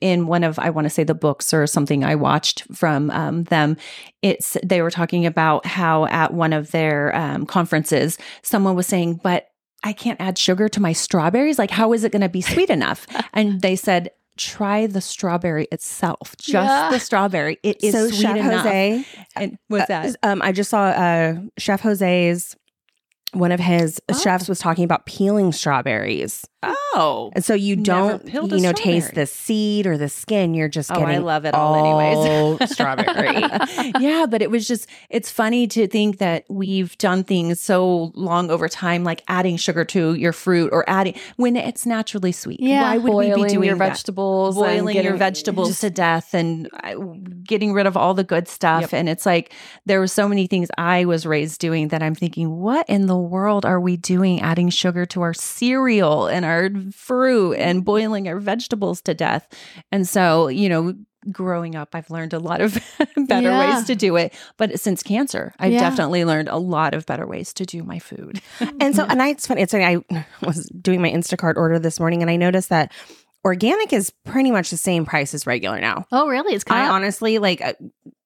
in one of, I want to say the books or something I watched from them, they were talking about how at one of their conferences, someone was saying, but I can't add sugar to my strawberries. Like, how is it going to be sweet enough? And they said, try the strawberry itself, just the strawberry. It is so sweet Chef enough. Jose, and what's that? I just saw Chef Jose's, one of his chefs was talking about peeling strawberries. Oh, and so you don't, you know, taste the seed or the skin. You're just getting. I love it all anyways. Strawberry. Yeah, but it was just, it's funny to think that we've done things so long over time, like adding sugar to your fruit or adding when it's naturally sweet. Yeah, why would we be doing your vegetables, boiling your vegetables to death, and getting rid of all the good stuff? Yep. And it's like there were so many things I was raised doing that I'm thinking, what in the world are we doing? Adding sugar to our cereal and our fruit and boiling our vegetables to death. And so, you know, growing up, I've learned a lot of better ways to do it. But since cancer, I've definitely learned a lot of better ways to do my food. And so, and it's funny, I was doing my Instacart order this morning and I noticed that organic is pretty much the same price as regular now. Oh, really? It's kind of honestly like...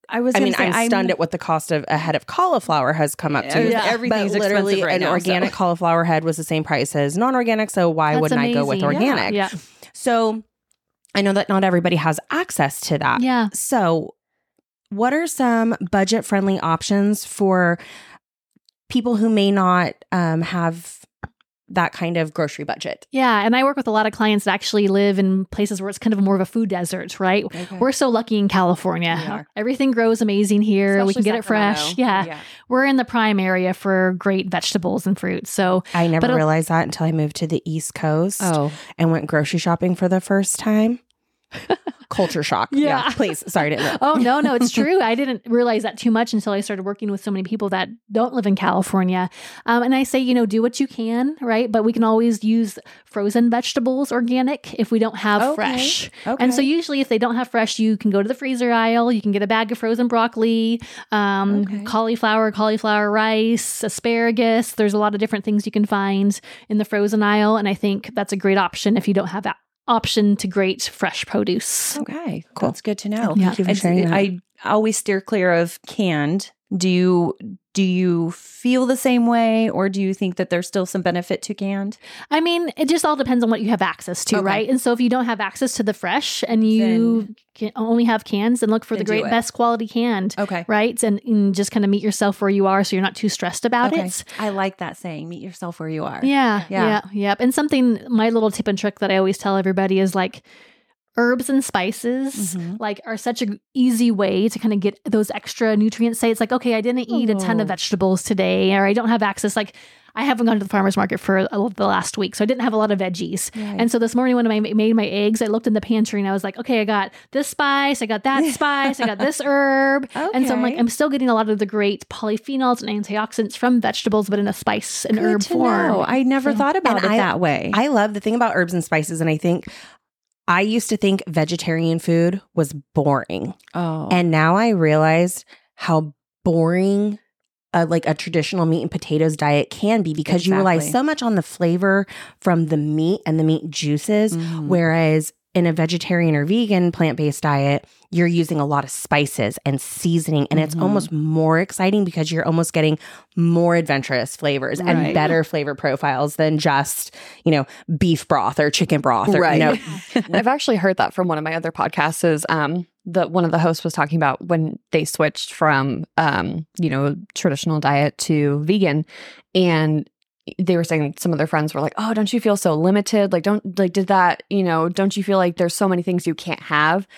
I'm stunned at what the cost of a head of cauliflower has come up to. Yeah. Everything's but literally expensive right now. An organic cauliflower head was the same price as non-organic, so why wouldn't I go with organic? Yeah. So I know that not everybody has access to that. Yeah. So what are some budget-friendly options for people who may not have that kind of grocery budget? Yeah. And I work with a lot of clients that actually live in places where it's kind of more of a food desert, right? Okay. We're so lucky in California. Yeah. Everything grows amazing here. Especially we can get Sacramento. It fresh. Yeah. We're in the prime area for great vegetables and fruits. So I never realized that until I moved to the East Coast and went grocery shopping for the first time. culture shock. Yeah. Please. Sorry to interrupt. Oh, no, it's true. I didn't realize that too much until I started working with so many people that don't live in California. And I say, do what you can, right? But we can always use frozen vegetables, organic, if we don't have fresh. Okay. And so usually if they don't have fresh, you can go to the freezer aisle, you can get a bag of frozen broccoli, cauliflower rice, asparagus. There's a lot of different things you can find in the frozen aisle. And I think that's a great option if you don't have that option to grate fresh produce. Okay, cool. That's good to know. Yeah. Thank you for sharing that. I always steer clear of canned. Do you feel the same way, or do you think that there's still some benefit to canned? I mean, it just all depends on what you have access to, right? And so if you don't have access to the fresh and you can only have cans, then look for the best quality canned, right? And just kind of meet yourself where you are so you're not too stressed about it. I like that saying, meet yourself where you are. Yeah. And something, my little tip and trick that I always tell everybody is like, herbs and spices are such an easy way to kind of get those extra nutrients. Say it's like, okay, I didn't eat a ton of vegetables today, or I don't have access. Like, I haven't gone to the farmer's market for the last week, so I didn't have a lot of veggies. Right. And so this morning when I made my eggs, I looked in the pantry and I was like, okay, I got this spice, I got that spice, I got this herb. Okay. And so I'm still getting a lot of the great polyphenols and antioxidants from vegetables, but in a spice and herb form. Know. I never thought about it that way. I love the thing about herbs and spices, and I used to think vegetarian food was boring. Oh. And now I realized how boring a traditional meat and potatoes diet can be, because you rely so much on the flavor from the meat and the meat juices, whereas in a vegetarian or vegan plant-based diet, you're using a lot of spices and seasoning, and it's almost more exciting because you're almost getting more adventurous flavors and better flavor profiles than just, beef broth or chicken broth. Or, I've actually heard that from one of my other podcasts is one of the hosts was talking about when they switched from, traditional diet to vegan, and they were saying some of their friends were like, oh, don't you feel so limited? Like, don't you feel like there's so many things you can't have?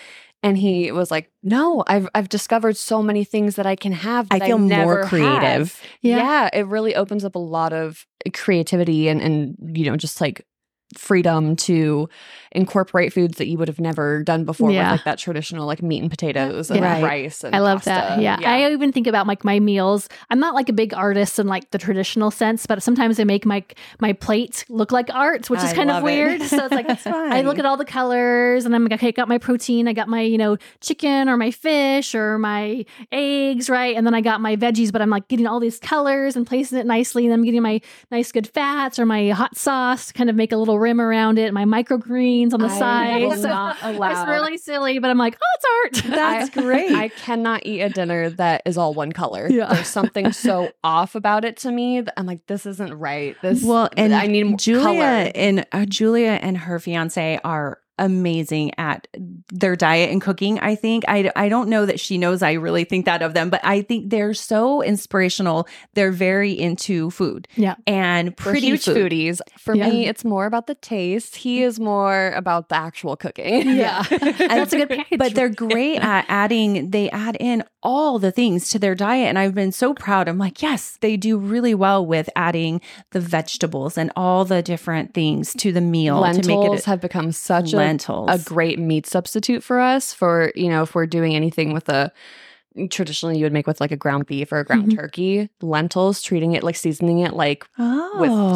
And he was like, no, I've discovered so many things that I can have. That I feel more creative. Yeah. It really opens up a lot of creativity and just like freedom to incorporate foods that you would have never done before with that traditional meat and potatoes and rice and I love pasta. That. Yeah. I even think about my meals. I'm not a big artist in the traditional sense, but sometimes I make my plate look like art, which is kind of weird. So it's like, I look at all the colors and I'm like, okay, I got my protein. I got my, chicken or my fish or my eggs, right? And then I got my veggies, but I'm getting all these colors and placing it nicely. And I'm getting my nice good fats or my hot sauce to kind of make a little rim around it, my microgreens on the side. It's really silly, but I'm like, oh, it's art. That's great. I cannot eat a dinner that is all one color. Yeah. There's something so off about it to me that I'm like, this isn't right. And I need more color. Julia and her fiance are amazing at their diet and cooking. I think I don't know that she knows I really think that of them, but I think they're so inspirational. They're very into food, and pretty huge foodies. For me, it's more about the taste. He is more about the actual cooking. Yeah, that's a good package. But they're great at adding. They add in all the things to their diet, and I've been so proud. I'm like, yes, they do really well with adding the vegetables and all the different things to the meal. Lentils to make it have become such a great meat substitute for us for, if we're doing anything with traditionally you would make with a ground beef or a ground turkey, lentils, treating it, seasoning it, with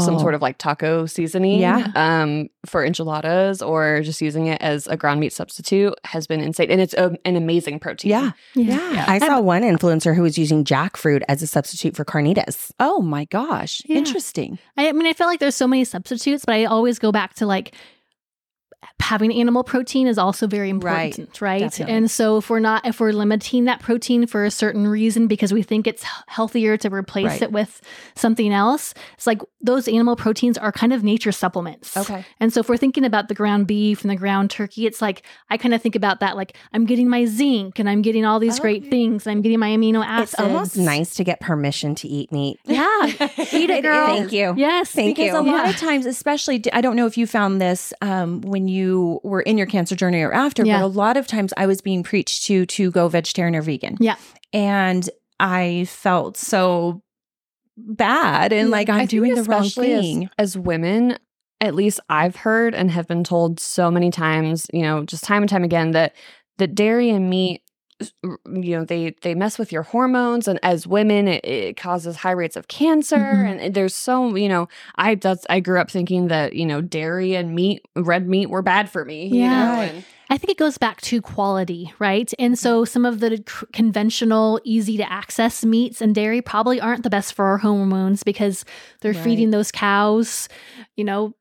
some sort of taco seasoning for enchiladas, or just using it as a ground meat substitute has been insane. And it's an amazing protein. Yeah. I saw one influencer who was using jackfruit as a substitute for carnitas. Oh my gosh. Yeah. Interesting. I feel like there's so many substitutes, but I always go back to having animal protein is also very important, right? Definitely. And so if we're limiting that protein for a certain reason because we think it's healthier to replace it with something else, it's those animal proteins are kind of nature supplements. Okay. And so if we're thinking about the ground beef and the ground turkey, it's I kind of think about that, I'm getting my zinc and I'm getting all these great things. And I'm getting my amino acids. It's almost nice to get permission to eat meat. Yeah. Eat it, girl. Thank you. Yes. Because a lot of times, especially, I don't know if you found this when you were in your cancer journey or after, but a lot of times I was being preached to go vegetarian or vegan. Yeah. And I felt so bad and I'm doing the wrong thing. As women, at least I've heard and have been told so many times, you know, just time and time again, that dairy and meat, you know, they mess with your hormones, and as women, it causes high rates of cancer. Mm-hmm. And there's so, you know, I grew up thinking that, you know, dairy and meat, red meat, were bad for me. Yeah. You know? And I think it goes back to quality, right? And so some of the conventional, easy to access meats and dairy probably aren't the best for our hormones, because they're feeding those cows, you know,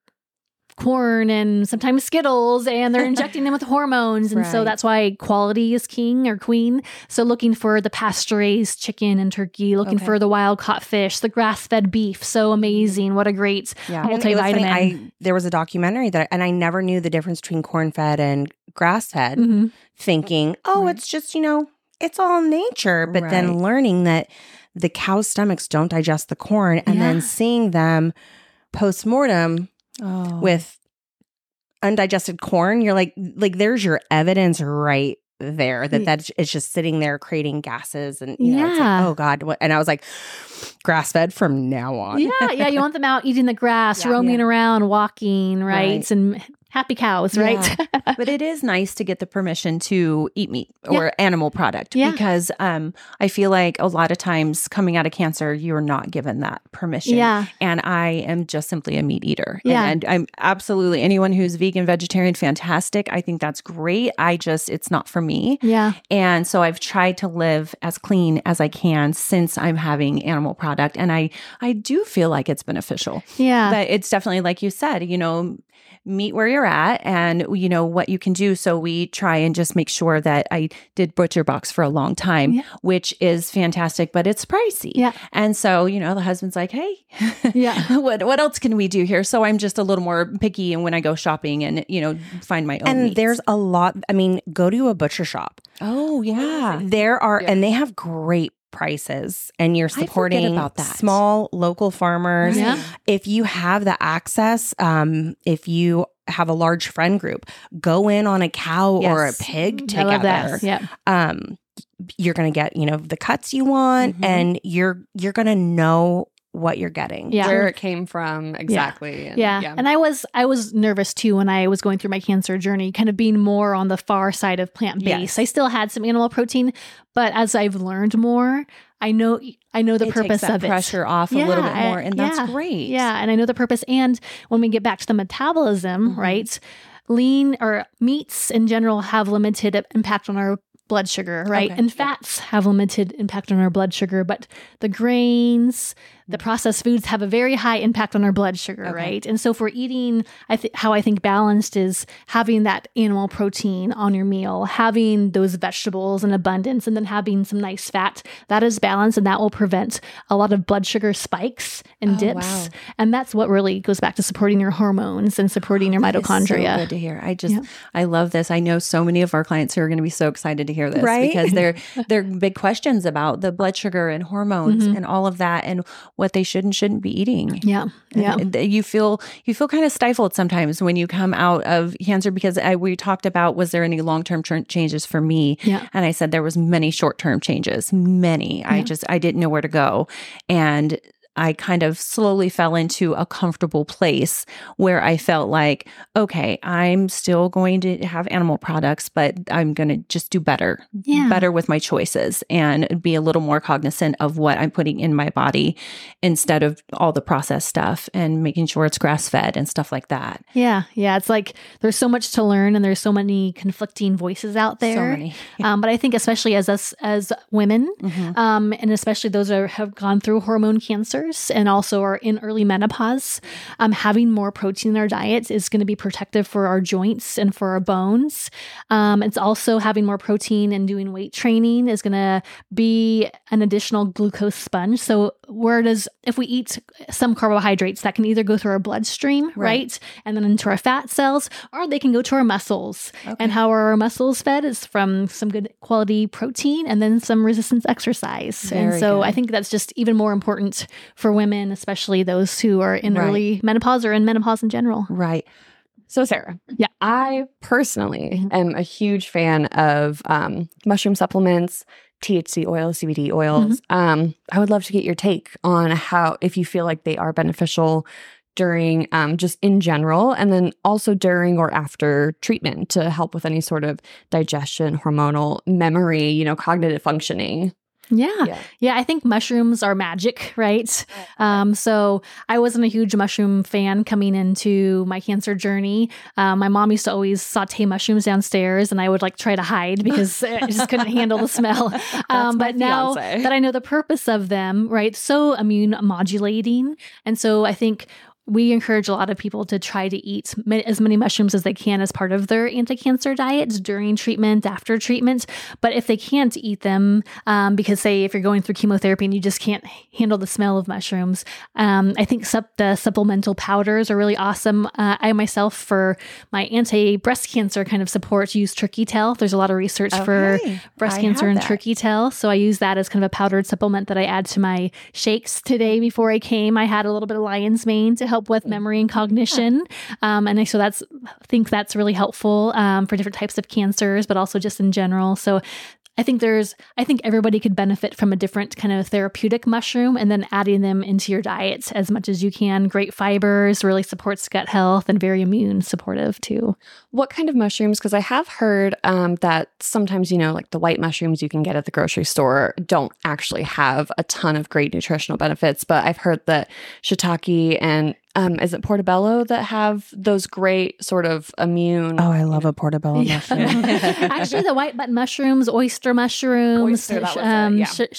corn and sometimes Skittles, and they're injecting them with hormones. And so that's why quality is king or queen. So looking for the pasture-raised chicken and turkey, looking for the wild-caught fish, the grass-fed beef. So amazing. What a great multivitamin. There was a documentary and I never knew the difference between corn-fed and grass-fed, thinking, it's just, you know, it's all nature. But then learning that the cow's stomachs don't digest the corn, and then seeing them post-mortem with undigested corn, you're like there's your evidence right there that it's just sitting there creating gases, and you know, it's like, oh God, what? And I was like, grass fed from now on. Yeah, you want them out eating the grass, roaming around, walking, right? And happy cows, right? Yeah. But it is nice to get the permission to eat meat or animal product, because I feel like a lot of times coming out of cancer, you're not given that permission. Yeah. And I am just simply a meat eater. Yeah. And I'm absolutely, anyone who's vegan, vegetarian, fantastic. I think that's great. It's not for me. Yeah. And so I've tried to live as clean as I can since I'm having animal product. And I do feel like it's beneficial. Yeah. But it's definitely, like you said, you know, meet where you're at and, you know, what you can do. So we try and just make sure that I did Butcher Box for a long time, which is fantastic, but it's pricey. Yeah. And so, you know, the husband's like, hey, what else can we do here? So I'm just a little more picky, and when I go shopping and, you know, find my own meats. There's a lot. I mean, go to a butcher shop. Oh, yeah. There are, and they have great prices, and you're supporting small local farmers. Yeah. If you have the access, if you have a large friend group, go in on a cow or a pig together. I love that. Yeah. You're going to get, you know, the cuts you want, and you're going to know what you're getting, where it came from, exactly. Yeah. And I was nervous too when I was going through my cancer journey, kind of being more on the far side of plant-based. Yes. I still had some animal protein, but as I've learned more, I know the purpose of it. It takes that pressure off a little bit more, and that's great. Yeah, and I know the purpose. And when we get back to the metabolism, right? Lean or meats in general have limited impact on our blood sugar, right? Okay. And fats have limited impact on our blood sugar, but the grains, the processed foods have a very high impact on our blood sugar, right? And so if we're eating, how I think balanced is having that animal protein on your meal, having those vegetables in abundance, and then having some nice fat. That is balanced, and that will prevent a lot of blood sugar spikes and dips. Wow. And that's what really goes back to supporting your hormones and supporting your mitochondria. So good to hear. I love this. I know so many of our clients who are going to be so excited to hear this, right? Because they're big questions about the blood sugar and hormones and all of that, and what they should and shouldn't be eating. Yeah. Yeah. You feel kind of stifled sometimes when you come out of cancer, because we talked about, was there any long-term changes for me? Yeah. And I said there was many short-term changes, many. Yeah. I didn't know where to go. And I kind of slowly fell into a comfortable place where I felt like, okay, I'm still going to have animal products, but I'm going to just do better with my choices and be a little more cognizant of what I'm putting in my body instead of all the processed stuff, and making sure it's grass-fed and stuff like that. Yeah. Yeah. It's like there's so much to learn, and there's so many conflicting voices out there. So many. But I think especially as us as women, and especially those who have gone through hormone cancer, and also are in early menopause, having more protein in our diets is going to be protective for our joints and for our bones. It's also having more protein and doing weight training is going to be an additional glucose sponge. So if we eat some carbohydrates, that can either go through our bloodstream, right? And then into our fat cells, or they can go to our muscles. Okay. And how are our muscles fed is from some good quality protein and then some resistance exercise. Very good. I think that's just even more important for women, especially those who are in early menopause or in menopause in general. Right. So Sarah, I personally am a huge fan of mushroom supplements, THC oil, CBD oils. I would love to get your take on if you feel like they are beneficial during just in general, and then also during or after treatment to help with any sort of digestion, hormonal, memory, cognitive functioning. Yeah. I think mushrooms are magic, right? So I wasn't a huge mushroom fan coming into my cancer journey. My mom used to always saute mushrooms downstairs, and I would try to hide because I just couldn't handle the smell. But now that I know the purpose of them, right? So immune modulating. And so I think we encourage a lot of people to try to eat as many mushrooms as they can as part of their anti-cancer diet during treatment, after treatment. But if they can't eat them, because say if you're going through chemotherapy and you just can't handle the smell of mushrooms, I think the supplemental powders are really awesome. I myself, for my anti-breast cancer kind of support, use turkey tail. There's a lot of research for breast cancer and turkey tail. So I use that as kind of a powdered supplement that I add to my shakes. Today, before I came, I had a little bit of lion's mane to help with memory and cognition. And so I think that's really helpful for different types of cancers, but also just in general. So I think everybody could benefit from a different kind of therapeutic mushroom, and then adding them into your diet as much as you can. Great fibers, really supports gut health, and very immune supportive too. What kind of mushrooms? Because I have heard that sometimes, the white mushrooms you can get at the grocery store don't actually have a ton of great nutritional benefits, but I've heard that shiitake and is it portobello that have those great sort of immune? Oh, I love a portobello mushroom. Actually, the white button mushrooms, oyster mushrooms, shiitake,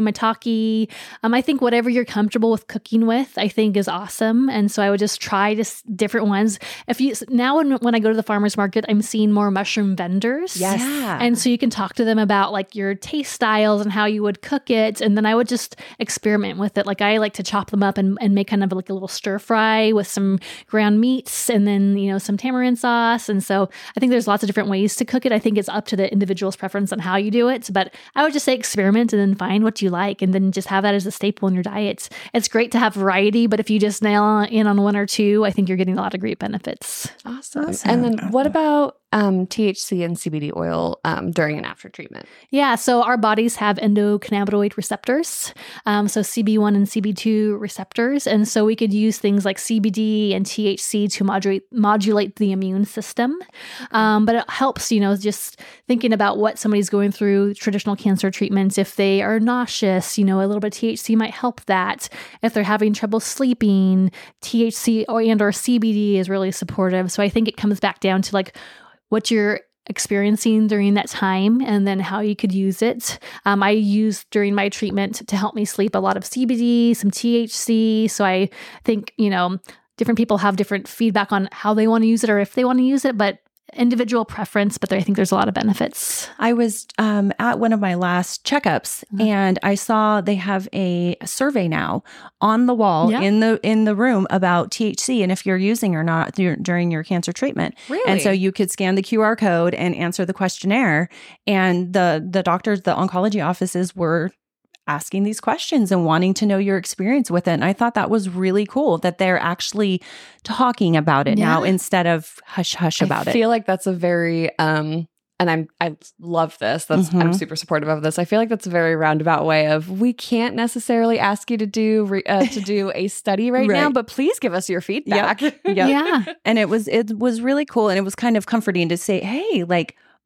maitake. I think whatever you're comfortable with cooking with, I think is awesome. And so I would just try different ones. When I go to the farmer's market, I'm seeing more mushroom vendors. Yes. Yeah. And so you can talk to them about your taste styles and how you would cook it. And then I would just experiment with it. I like to chop them up and make kind of a little stir fry with some ground meats, and then some tamarind sauce. And so I think there's lots of different ways to cook it. I think it's up to the individual's preference on how you do it, but I would just say experiment and then find what you like, and then just have that as a staple in your diet. It's great to have variety, but if you just nail in on one or two, I think you're getting a lot of great benefits. Awesome. And then what about THC and CBD oil during and after treatment? Yeah, so our bodies have endocannabinoid receptors, so CB1 and CB2 receptors, and so we could use things like CBD and THC to modulate the immune system. But it helps, just thinking about what somebody's going through traditional cancer treatments. If they are nauseous, a little bit of THC might help that. If they're having trouble sleeping, THC or CBD is really supportive. So I think it comes back down to what you're experiencing during that time, and then how you could use it. I used during my treatment to help me sleep a lot of CBD, some THC. So I think, different people have different feedback on how they want to use it or if they want to use it, but individual preference, but I think there's a lot of benefits. I was at one of my last checkups, and I saw they have a survey now on the wall in the room about THC and if you're using or not during your cancer treatment. Really? And so you could scan the QR code and answer the questionnaire, and the doctors, the oncology offices were asking these questions and wanting to know your experience with it. And I thought that was really cool that they're actually talking about it now instead of hush about it. I feel like that's a very, and I love this. I'm super supportive of this. I feel like that's a very roundabout way of, we can't necessarily ask you to do a study right now, but please give us your feedback. Yep. Yeah. And it was really cool. And it was kind of comforting to say, hey,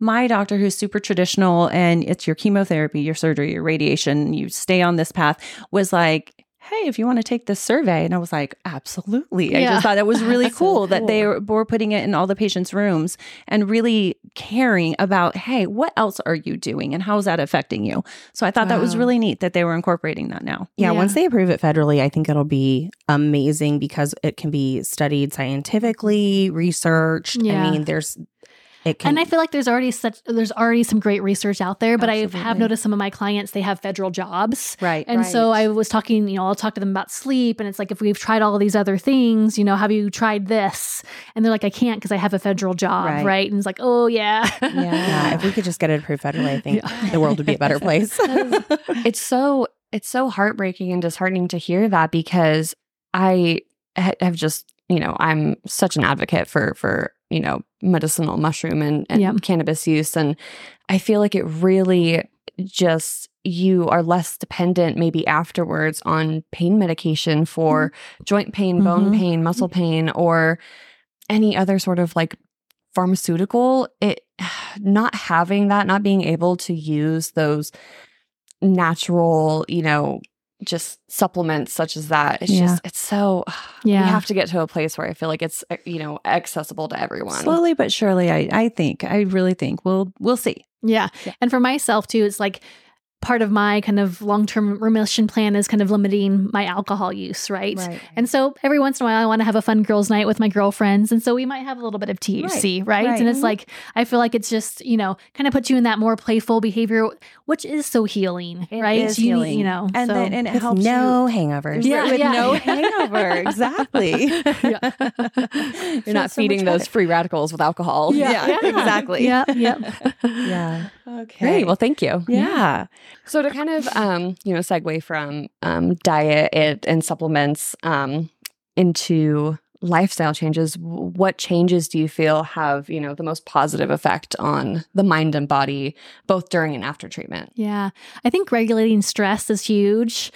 my doctor, who's super traditional, and it's your chemotherapy, your surgery, your radiation, you stay on this path, was like, hey, if you want to take this survey. And I was like, absolutely. Yeah. I just thought it was really cool that they were putting it in all the patients' rooms and really caring about, hey, what else are you doing and how is that affecting you? So I thought that was really neat that they were incorporating that now. Yeah. Once they approve it federally, I think it'll be amazing because it can be studied scientifically, researched. Yeah. I mean, and I feel like there's already some great research out there, but absolutely. I have noticed some of my clients, they have federal jobs. Right. And so I was talking, I'll talk to them about sleep, and it's like, if we've tried all of these other things, have you tried this? And they're like, I can't because I have a federal job, right? And it's like, oh yeah. Yeah. If we could just get it approved federally, I think the world would be a better place. It's so heartbreaking and disheartening to hear that, because I have just, I'm such an advocate for medicinal mushroom and cannabis use. And I feel like it really just you are less dependent maybe afterwards on pain medication for joint pain, bone pain, muscle pain, or any other sort of like pharmaceutical. It not having that, not being able to use those natural, you know, just supplements such as that. It's just, it's so, we have to get to a place where I feel like it's, you know, accessible to everyone. Slowly but surely, I really think we'll see. Yeah. And for myself too, it's like part of my kind of long-term remission plan is kind of limiting my alcohol use, right? And so every once in a while, I want to have a fun girls' night with my girlfriends. And so we might have a little bit of THC, right? And it's like, I feel like it's just, you know, kind of puts you in that more playful behavior, which is so healing, right? It is healing. You know, and, so, then, and it helps no hangovers. Yeah, with no hangover. Exactly. You're not feeding those free radicals with alcohol. Yeah. Exactly. Yeah. Okay. Great. Well, thank you. Yeah. So to kind of, you know, segue from diet and supplements into lifestyle changes, what changes do you feel have, you know, the most positive effect on the mind and body, both during and after treatment? Yeah, I think regulating stress is huge.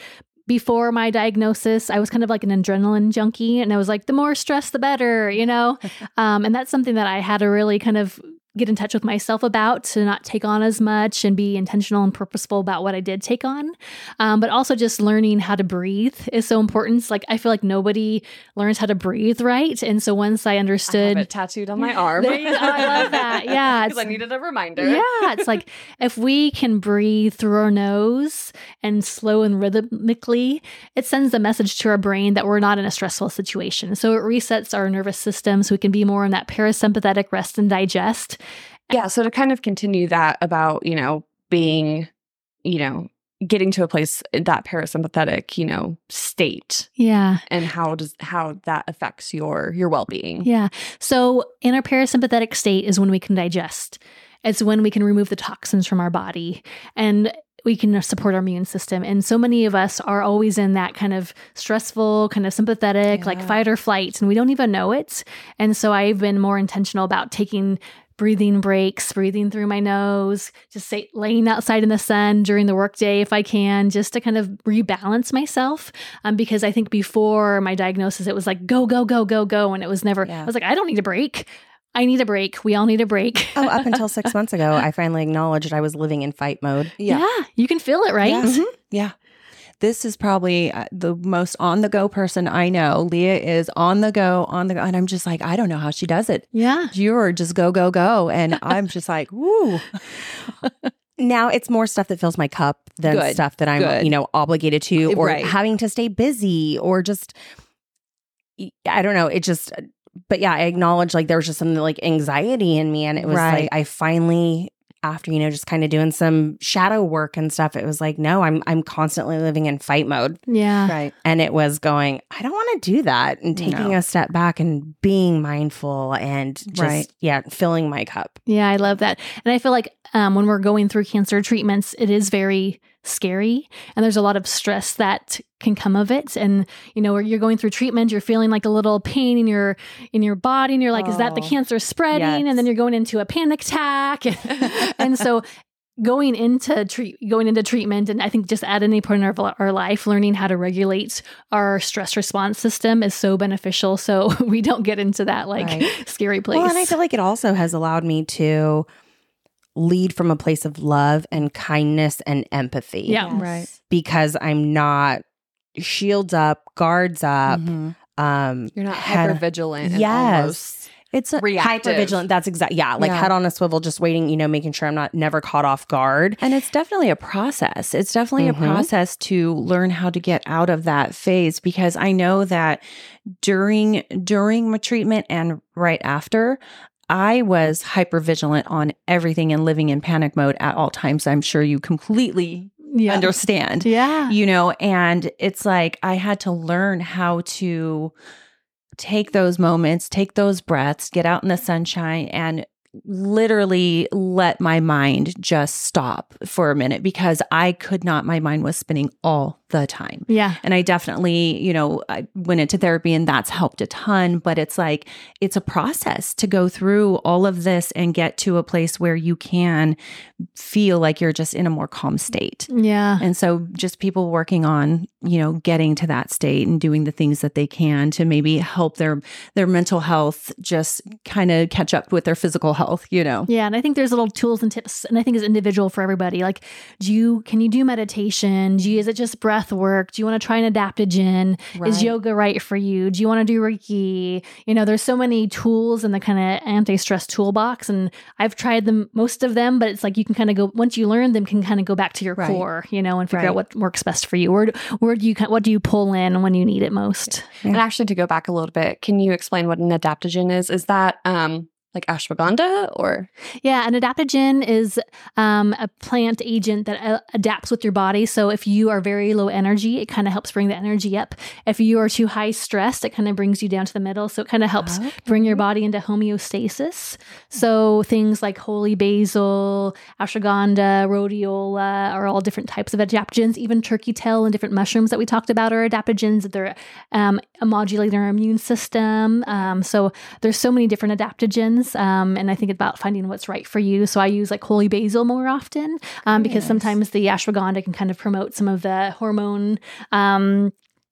Before my diagnosis, I was kind of like an adrenaline junkie, and I was like, the more stress, the better, you know? And that's something that I had to really kind of get in touch with myself about, to not take on as much and be intentional and purposeful about what I did take on. But also just learning how to breathe is so important. It's like, I feel like nobody learns how to breathe right. And so once I understood... I have it tattooed on my arm. There you go. I love that. Yeah. Because I needed a reminder. Yeah. It's like, if we can breathe through our nose and slow and rhythmically, it sends a message to our brain that we're not in a stressful situation. So it resets our nervous system so we can be more in that parasympathetic rest and digest. Yeah. So to kind of continue that about, you know, being, you know, getting to a place, that parasympathetic, you know, state. Yeah. And how that affects your well-being. Yeah. So in our parasympathetic state is when we can digest. It's when we can remove the toxins from our body, and we can support our immune system. And so many of us are always in that kind of stressful, kind of sympathetic, like fight or flight, and we don't even know it. And so I've been more intentional about taking breathing breaks, breathing through my nose, just laying outside in the sun during the workday if I can, just to kind of rebalance myself. Because I think before my diagnosis, it was like, go, go, go, go, go. And it was never, I was like, I don't need a break. I need a break. We all need a break. Up until 6 months ago, I finally acknowledged I was living in fight mode. Yeah. You can feel it, right? Yeah. Mm-hmm. Yeah. This is probably the most on-the-go person I know. Leah is on the go. And I'm just like, I don't know how she does it. Yeah. You're just go, go, go. And I'm just like, woo. Now it's more stuff that fills my cup than stuff that I'm, you know, obligated to, or having to stay busy, or just, I don't know. It just, but yeah, I acknowledge like there was just something like anxiety in me. And it was like, I finally... after, you know, just kind of doing some shadow work and stuff, it was like, no, I'm constantly living in fight mode. Yeah. Right. And it was going, I don't want to do that, and taking a step back and being mindful and just, filling my cup. Yeah, I love that. And I feel like when we're going through cancer treatments, it is very scary, and there's a lot of stress that can come of it. And you know, you're going through treatment, you're feeling like a little pain in your body, and you're like, is that the cancer spreading? Yes. And then you're going into a panic attack. And so going into treatment, and I think just at any point in our life, learning how to regulate our stress response system is so beneficial, so we don't get into that like scary place. Well, and I feel like it also has allowed me to lead from a place of love and kindness and empathy. Yeah. Yes. Right. Because I'm not shields up, guards up. Mm-hmm. You're not hypervigilant. Yes. It's reactive. Hypervigilant. That's exactly. Yeah. Like head on a swivel, just waiting, you know, making sure I'm not never caught off guard. And it's definitely a process. It's definitely a process to learn how to get out of that phase, because I know that during my treatment and right after, I was hypervigilant on everything and living in panic mode at all times. I'm sure you completely understand. Yeah. You know, and it's like I had to learn how to take those moments, take those breaths, get out in the sunshine, and literally let my mind just stop for a minute, because my mind was spinning all the time. Yeah. And I definitely, I went into therapy and that's helped a ton, but it's like, it's a process to go through all of this and get to a place where you can feel like you're just in a more calm state. Yeah. And so just people working on, getting to that state and doing the things that they can to maybe help their mental health just kind of catch up with their physical health, Yeah. And I think there's little tools and tips, and I think it's individual for everybody. Like, can you do meditation? Is it just breath work? Do you want to try an adaptogen? Right. Is yoga right for you? Do you want to do Reiki? There's so many tools in the kind of anti-stress toolbox, and I've tried them, most of them, but it's like you can kind of go, once you learn them, can kind of go back to your right. core, and figure right. out what works best for you. What do you pull in when you need it most? Yeah. And actually, to go back a little bit, can you explain what an adaptogen is? Is that like ashwagandha or? Yeah, an adaptogen is a plant agent that adapts with your body. So if you are very low energy, it kind of helps bring the energy up. If you are too high stressed, it kind of brings you down to the middle. So it kind of helps bring your body into homeostasis. So things like holy basil, ashwagandha, rhodiola are all different types of adaptogens. Even turkey tail and different mushrooms that we talked about are adaptogens that they're modulating our immune system. So there's so many different adaptogens. And I think about finding what's right for you. So I use like holy basil more often because sometimes the ashwagandha can kind of promote some of the hormone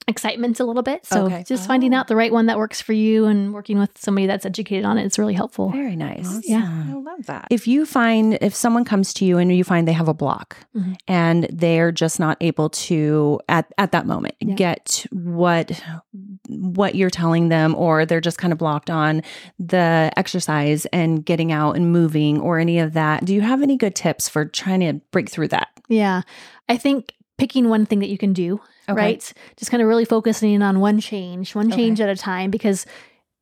excitement a little bit. So just finding out the right one that works for you and working with somebody that's educated on it is really helpful. Very nice. Awesome. Yeah. I love that. If someone comes to you and you find they have a block mm-hmm. and they're just not able to at that moment yeah. get what you're telling them, or they're just kind of blocked on the exercise and getting out and moving or any of that, do you have any good tips for trying to break through that? Yeah. I think picking one thing that you can do, right? Just kind of really focusing on one change at a time, because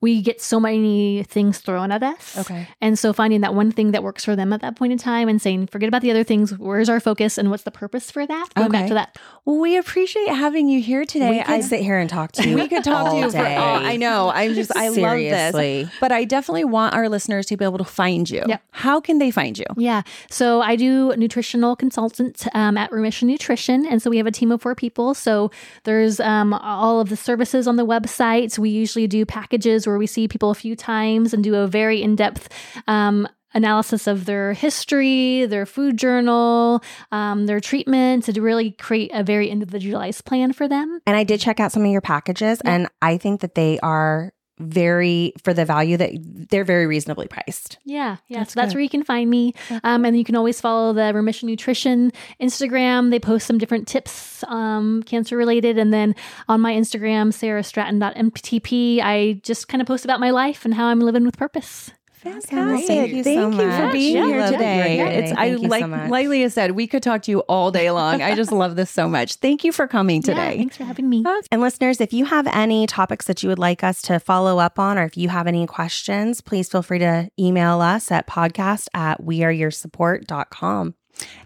we get so many things thrown at us. Okay. And so finding that one thing that works for them at that point in time and saying, forget about the other things. Where's our focus and what's the purpose for that? Going back to that. Well, we appreciate having you here today. I sit here and talk to you. We could talk to you for all. I know. I love this. But I definitely want our listeners to be able to find you. Yep. How can they find you? Yeah. So I do nutritional consultant at Remission Nutrition. And so we have a team of 4 people. So there's all of the services on the website. We usually do packages where we see people a few times and do a very in-depth analysis of their history, their food journal, their treatment, to really create a very individualized plan for them. And I did check out some of your packages, yeah. and I think that they are for the value that they're very reasonably priced. Yeah. Yeah. So that's where you can find me. And you can always follow the Remission Nutrition Instagram. They post some different tips, cancer related. And then on my Instagram, sarahstratton.mtp, I just kind of post about my life and how I'm living with purpose. Fantastic. Thank you so much for being here today. Like Leah said, we could talk to you all day long. I just love this so much. Thank you for coming today. Yeah, thanks for having me. And listeners, if you have any topics that you would like us to follow up on, or if you have any questions, please feel free to email us at podcast@weareyoursupport.com.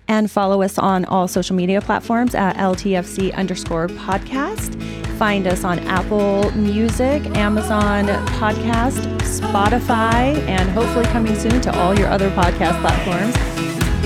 And follow us on all social media platforms at LTFC_podcast. Find us on Apple Music, Amazon Podcast, Spotify, and hopefully coming soon to all your other podcast platforms.